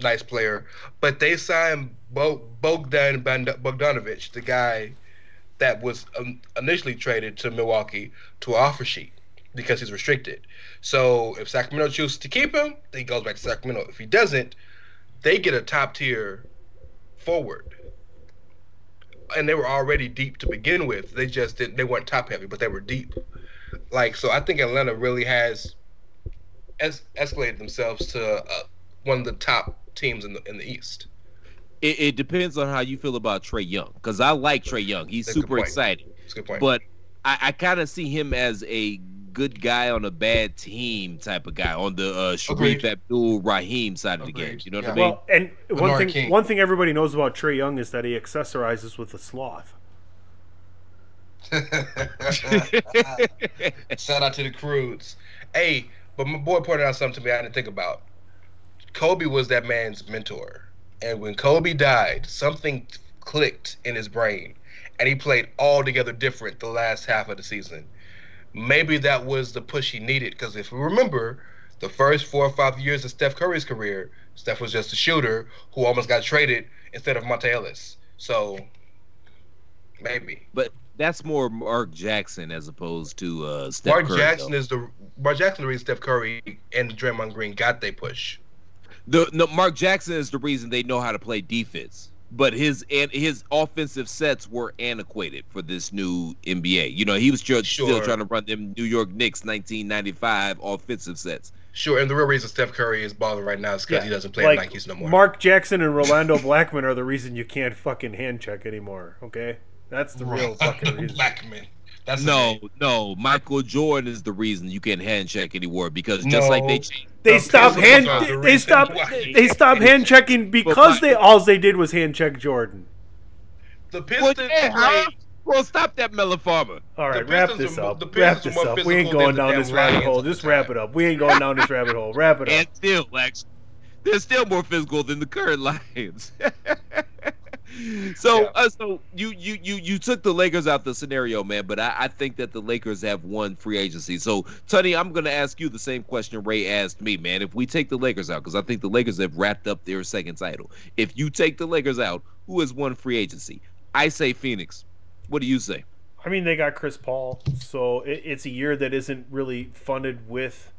nice player, but they signed Bogdanovich, the guy that was initially traded to Milwaukee, to an offer sheet because he's restricted. So if Sacramento chooses to keep him, he goes back to Sacramento. If he doesn't, they get a top tier forward, and they were already deep to begin with. They just didn't. They weren't top heavy, but they were deep. Like, so, I think Atlanta really has escalated themselves to one of the top teams in the East. It depends on how you feel about Trae Young, because I like Trae Young. He's super exciting. That's a good point. But I kind of see him as a good guy on a bad team type of guy, on the Sharif Abdul-Rahim side of the game. You know what I mean? Well, and one thing everybody knows about Trae Young is that he accessorizes with a sloth. Shout out to the Croods. Hey, but my boy pointed out something to me I didn't think about. Kobe was that man's mentor. And when Kobe died, something clicked in his brain. And he played altogether different the last half of the season. Maybe that was the push he needed. Because if you remember, the first 4 or 5 years of Steph Curry's career, Steph was just a shooter who almost got traded instead of Monte Ellis. So, maybe. But that's more Mark Jackson as opposed to Steph Mark Curry. Mark Jackson is the reason Steph Curry and Draymond Green got their push. Mark Jackson is the reason they know how to play defense. But his offensive sets were antiquated for this new NBA. You know, he was still trying to run them New York Knicks 1995 offensive sets. Sure, and the real reason Steph Curry is balling right now is because he doesn't play like Nikes no more. Mark Jackson and Rolando Blackman are the reason you can't fucking hand check anymore, okay? That's the real fucking reason. Blackman. No, Michael Jordan is the reason you can't hand check anymore because like they stopped hand checking because they did was hand check Jordan. The Pistons. Well, stop that, Mellon Farmer. All right, wrap this up. We ain't going down this rabbit hole. Just wrap it up. We ain't going down this rabbit hole. Wrap it up. And still, actually, they're still more physical than the current Lions. So you took the Lakers out the scenario, man, but I think that the Lakers have won free agency. So, Tunney, I'm going to ask you the same question Ray asked me, man. If we take the Lakers out, because I think the Lakers have wrapped up their second title. If you take the Lakers out, who has won free agency? I say Phoenix. What do you say? I mean, they got Chris Paul, so it's a year that isn't really funded with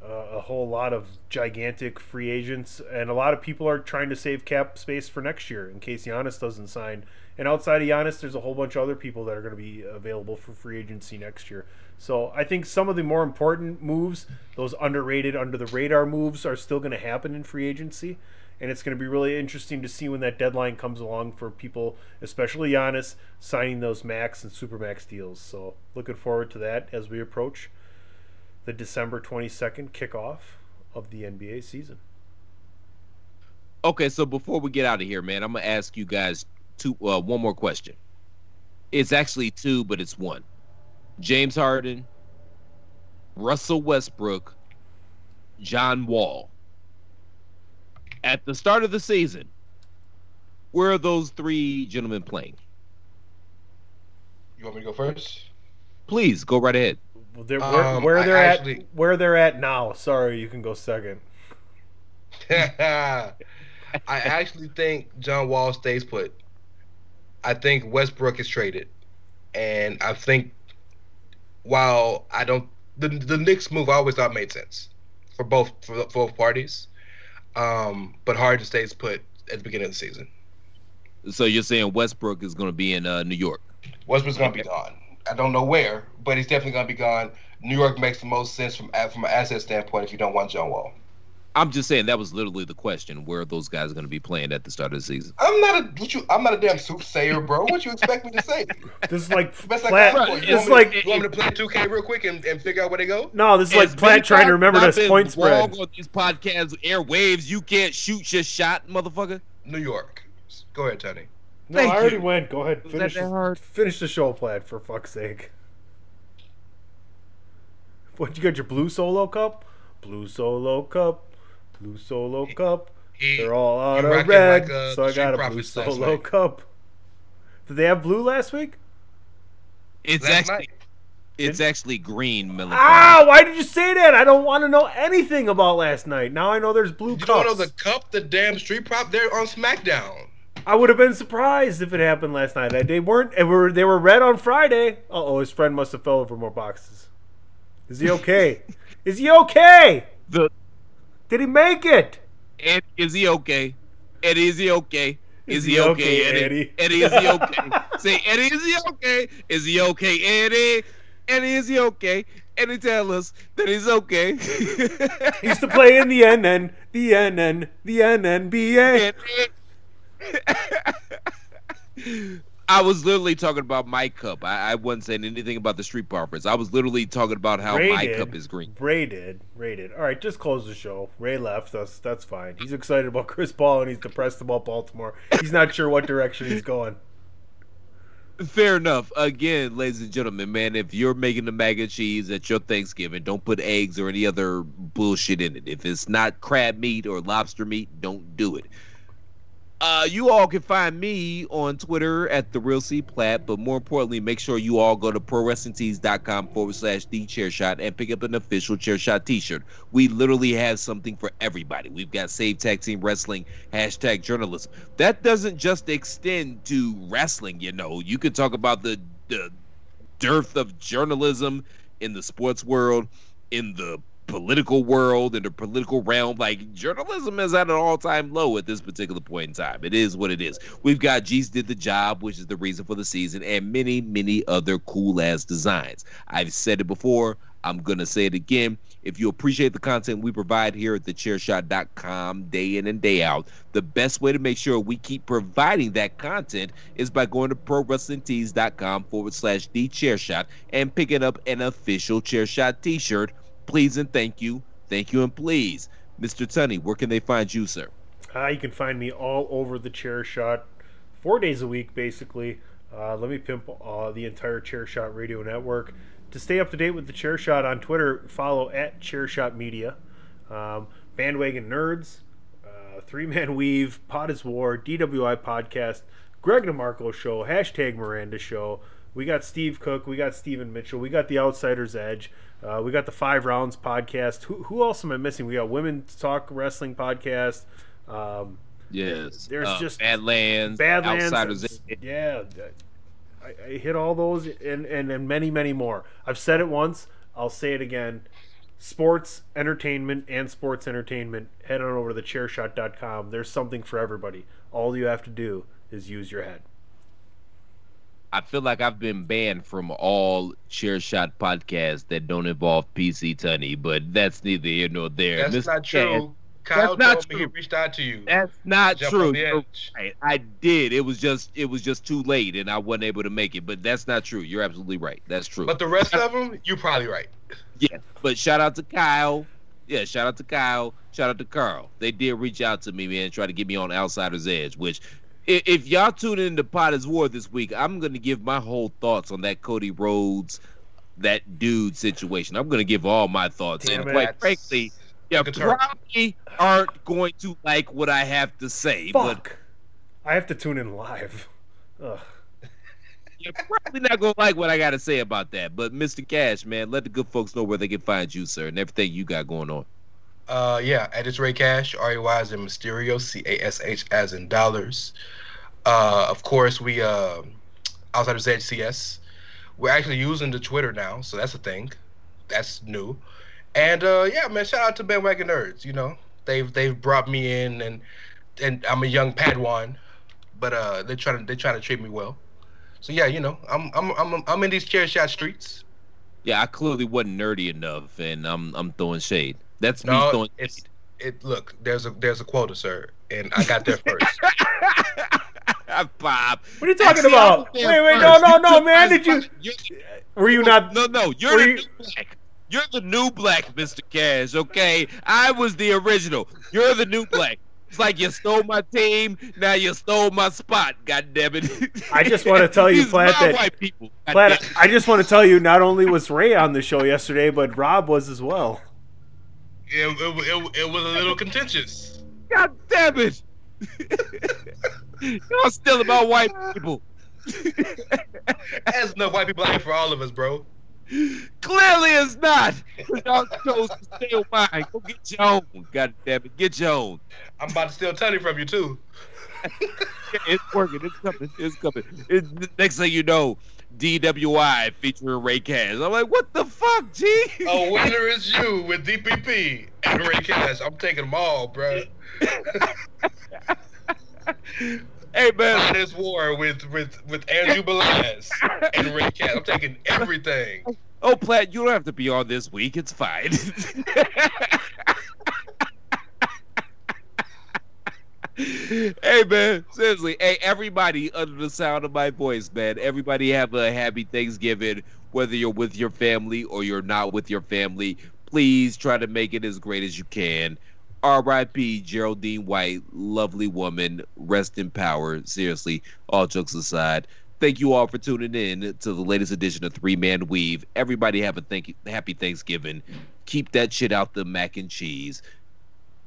a whole lot of gigantic free agents, and a lot of people are trying to save cap space for next year in case Giannis doesn't sign. And outside of Giannis, there's a whole bunch of other people that are going to be available for free agency next year. So I think some of the more important moves, those underrated, under-the-radar moves, are still going to happen in free agency, and it's going to be really interesting to see when that deadline comes along for people, especially Giannis, signing those max and supermax deals. So looking forward to that as we approach the December 22nd kickoff of the NBA season. Okay, so before we get out of here, man, I'm going to ask you guys one more question. It's actually two, but it's one. James Harden, Russell Westbrook, John Wall. At the start of the season, where are those three gentlemen playing? You want me to go first? Please, go right ahead. Well, where they're at now. Sorry, you can go second. I actually think John Wall stays put. I think Westbrook is traded, and I think while I don't, the Knicks move I always thought made sense for both parties, but Harden stays put at the beginning of the season. So you're saying Westbrook is going to be in New York? Westbrook's going to be gone. I don't know where, but he's definitely going to be gone. New York makes the most sense from an asset standpoint if you don't want John Wall. I'm just saying that was literally the question: where are those guys going to be playing at the start of the season? I'm not a damn soothsayer, bro. What you expect me to say? This is like Platt. You want me to play 2K real quick and figure out where they go? No, this is like Platt trying to remember this point spread. On these podcast airwaves, you can't shoot your shot, motherfucker. New York. Go ahead, Tony. No, I already went. Go ahead. Finish the show, Plaid, for fuck's sake. What, you got your blue solo cup? Blue solo cup. Blue solo cup. They're all out of red, so I got a blue solo cup. Did they have blue last week? It's actually green, Miller. Ah, why did you say that? I don't want to know anything about last night. Now I know there's blue cups. You don't know the cup, the damn street prop? They're on SmackDown. I would have been surprised if it happened last night. They were red on Friday. Uh-oh, his friend must have fell over more boxes. Is he okay? Is he okay? Did he make it? Ed, is he okay? Eddie, is he okay? Is he okay, Eddie? Eddie, is he okay? Say, Eddie, is he okay? Is he okay, Eddie? Eddie, is he okay? Eddie, tell us that he's okay. He used to play in the NNBA. I was literally talking about my cup. I wasn't saying anything about the street poppers. I was literally talking about how my cup is green. Ray did. All right, just close the show. Ray left us. That's fine. He's excited about Chris Paul and he's depressed about Baltimore. He's not sure what direction he's going. Fair enough. Again, ladies and gentlemen, man, if you're making the mac and cheese at your Thanksgiving, don't put eggs or any other bullshit in it. If it's not crab meat or lobster meat, don't do it. You all can find me on Twitter at TheRealCPlatt, but more importantly, make sure you all go to ProWrestlingTees.com/TheChairshot and pick up an official Chairshot t-shirt. We literally have something for everybody. We've got Save Tag Team Wrestling, #journalism. That doesn't just extend to wrestling, you know. You could talk about the the dearth of journalism in the sports world, in the political world, in the political realm. Like, journalism is at an all-time low at this particular point in time. It is what it is. We've got G's Did the Job, which is the reason for the season, and many, many other cool-ass designs. I've said it before. I'm going to say it again. If you appreciate the content we provide here at TheChairshot.com day in and day out, the best way to make sure we keep providing that content is by going to ProWrestlingTees.com/TheChairshot and picking up an official Chairshot t-shirt. Please and thank you. Thank you and please. Mr. Tunney, where can they find you, sir? You can find me all over The Chair Shot 4 days a week, basically. Let me pimp the entire Chair Shot radio network. To stay up to date with The Chair Shot on Twitter, follow at Chairshot Media, Bandwagon Nerds, Three Man Weave, Pod is War, DWI Podcast, Greg DeMarco Show, Hashtag Miranda Show. We got Steve Cook, we got Steven Mitchell, we got The Outsider's Edge, we got the Five Rounds Podcast. Who else am I missing? We got Women's Talk Wrestling Podcast. Yes. There's just Badlands, Outsiders Edge. Yeah. I hit all those and many, many more. I've said it once. I'll say it again. Sports, entertainment, and sports entertainment. Head on over to thechairshot.com. There's something for everybody. All you have to do is use your head. I feel like I've been banned from all Chairshot podcasts that don't involve PC Tunney, but that's neither here nor there. That's not true. Kyle told me he reached out to you. That's not true. Right. I did. It was just too late, and I wasn't able to make it. But that's not true. You're absolutely right. That's true. But the rest of them, you're probably right. Yeah. But shout out to Kyle. Yeah. Shout out to Kyle. Shout out to Carl. They did reach out to me, man, and try to get me on Outsider's Edge. Which, if y'all tune in to Pot is War this week, I'm gonna give my whole thoughts on that Cody Rhodes, that dude situation. I'm gonna give all my thoughts, quite frankly. Yeah, probably aren't going to like what I have to say. Fuck. But I have to tune in live. Ugh. You're probably not going to like what I got to say about that. But, Mr. Cash, man, let the good folks know where they can find you, sir, and everything you got going on. Yeah, at It's Ray Cash, R-A-Y as in Mysterio, C-A-S-H as in dollars. Of course, we, outside of ZCS, we're actually using the Twitter now, so that's a thing. That's new. And yeah, man, shout out to Bandwagon Nerds. You know, they've brought me in, and I'm a young Padawan, but they're trying to treat me well. So yeah, you know, I'm in these Chair Shot streets. Yeah, I clearly wasn't nerdy enough, and I'm throwing shade. That's me throwing shade. Look, there's a quota, sir, and I got there first. Bob, what are you talking about? Wait, no, man, did you? Were you not? No, you're the new black. You're the new black, Mr. Cash, okay? I was the original. You're the new black. It's like you stole my team, now you stole my spot, goddammit. I just want to tell you, Platt, I just want to tell you, not only was Ray on the show yesterday, but Rob was as well. It was a little contentious. God damn it. You're still about white people. There's no white people out for all of us, bro. Clearly it's not. Y'all chose to steal mine. Go get your own. God damn it. Get your own. I'm about to steal Tunney from you too. Yeah, it's working. It's coming. Next thing you know, DWI featuring Ray Cash. I'm like, what the fuck, G? A winner is you with DPP and Ray Cash. I'm taking them all, bro. Hey, man. Pot is War with Andrew Belaz and Ray Cash. I'm taking everything. Oh, Platt, you don't have to be on this week. It's fine. Hey, man. Seriously. Hey, everybody under the sound of my voice, man. Everybody have a happy Thanksgiving, whether you're with your family or you're not with your family. Please try to make it as great as you can. R.I.P. Geraldine White, lovely woman, rest in power. Seriously, all jokes aside, thank you all for tuning in to the latest edition of Three Man Weave. Everybody have a happy Thanksgiving. Keep that shit out the mac and cheese.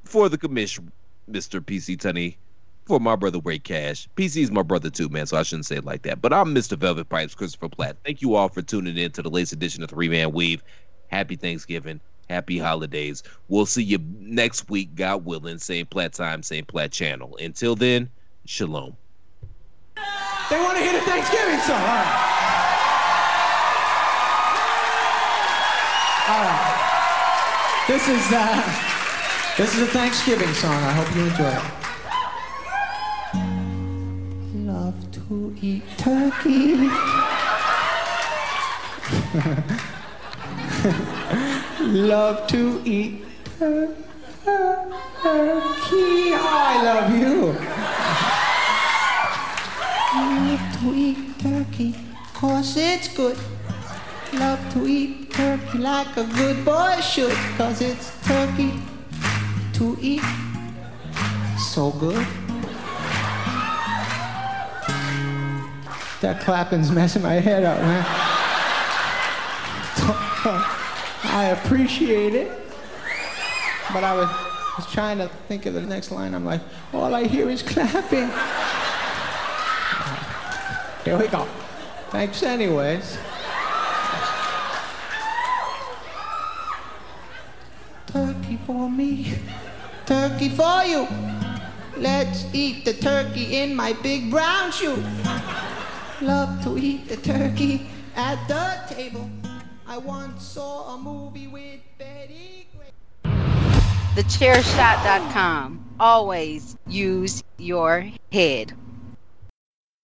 For the commission, Mr. PC Tunney, for my brother Ray Cash. PC's my brother too, man, so I shouldn't say it like that. But I'm Mr. Velvet Pipes, Christopher Platt. Thank you all for tuning in to the latest edition of Three Man Weave. Happy Thanksgiving. Happy holidays. We'll see you next week, God willing. Same Platt time, same Platt channel. Until then, shalom. They want to hear the Thanksgiving song. All right. This is a Thanksgiving song. I hope you enjoy it. Love to eat turkey. Love to eat turkey. Oh, I love you. Love to eat turkey, 'cause it's good. Love to eat turkey like a good boy should, 'cause it's turkey to eat so good. That clapping's messing my head up, man. I appreciate it, but I was trying to think of the next line. I'm like, all I hear is clapping. Here we go. Thanks anyways. Turkey for me, turkey for you. Let's eat the turkey in my big brown shoe. Love to eat the turkey at the table. I once saw a movie with Betty Gray. TheChairshot.com. Always use your head.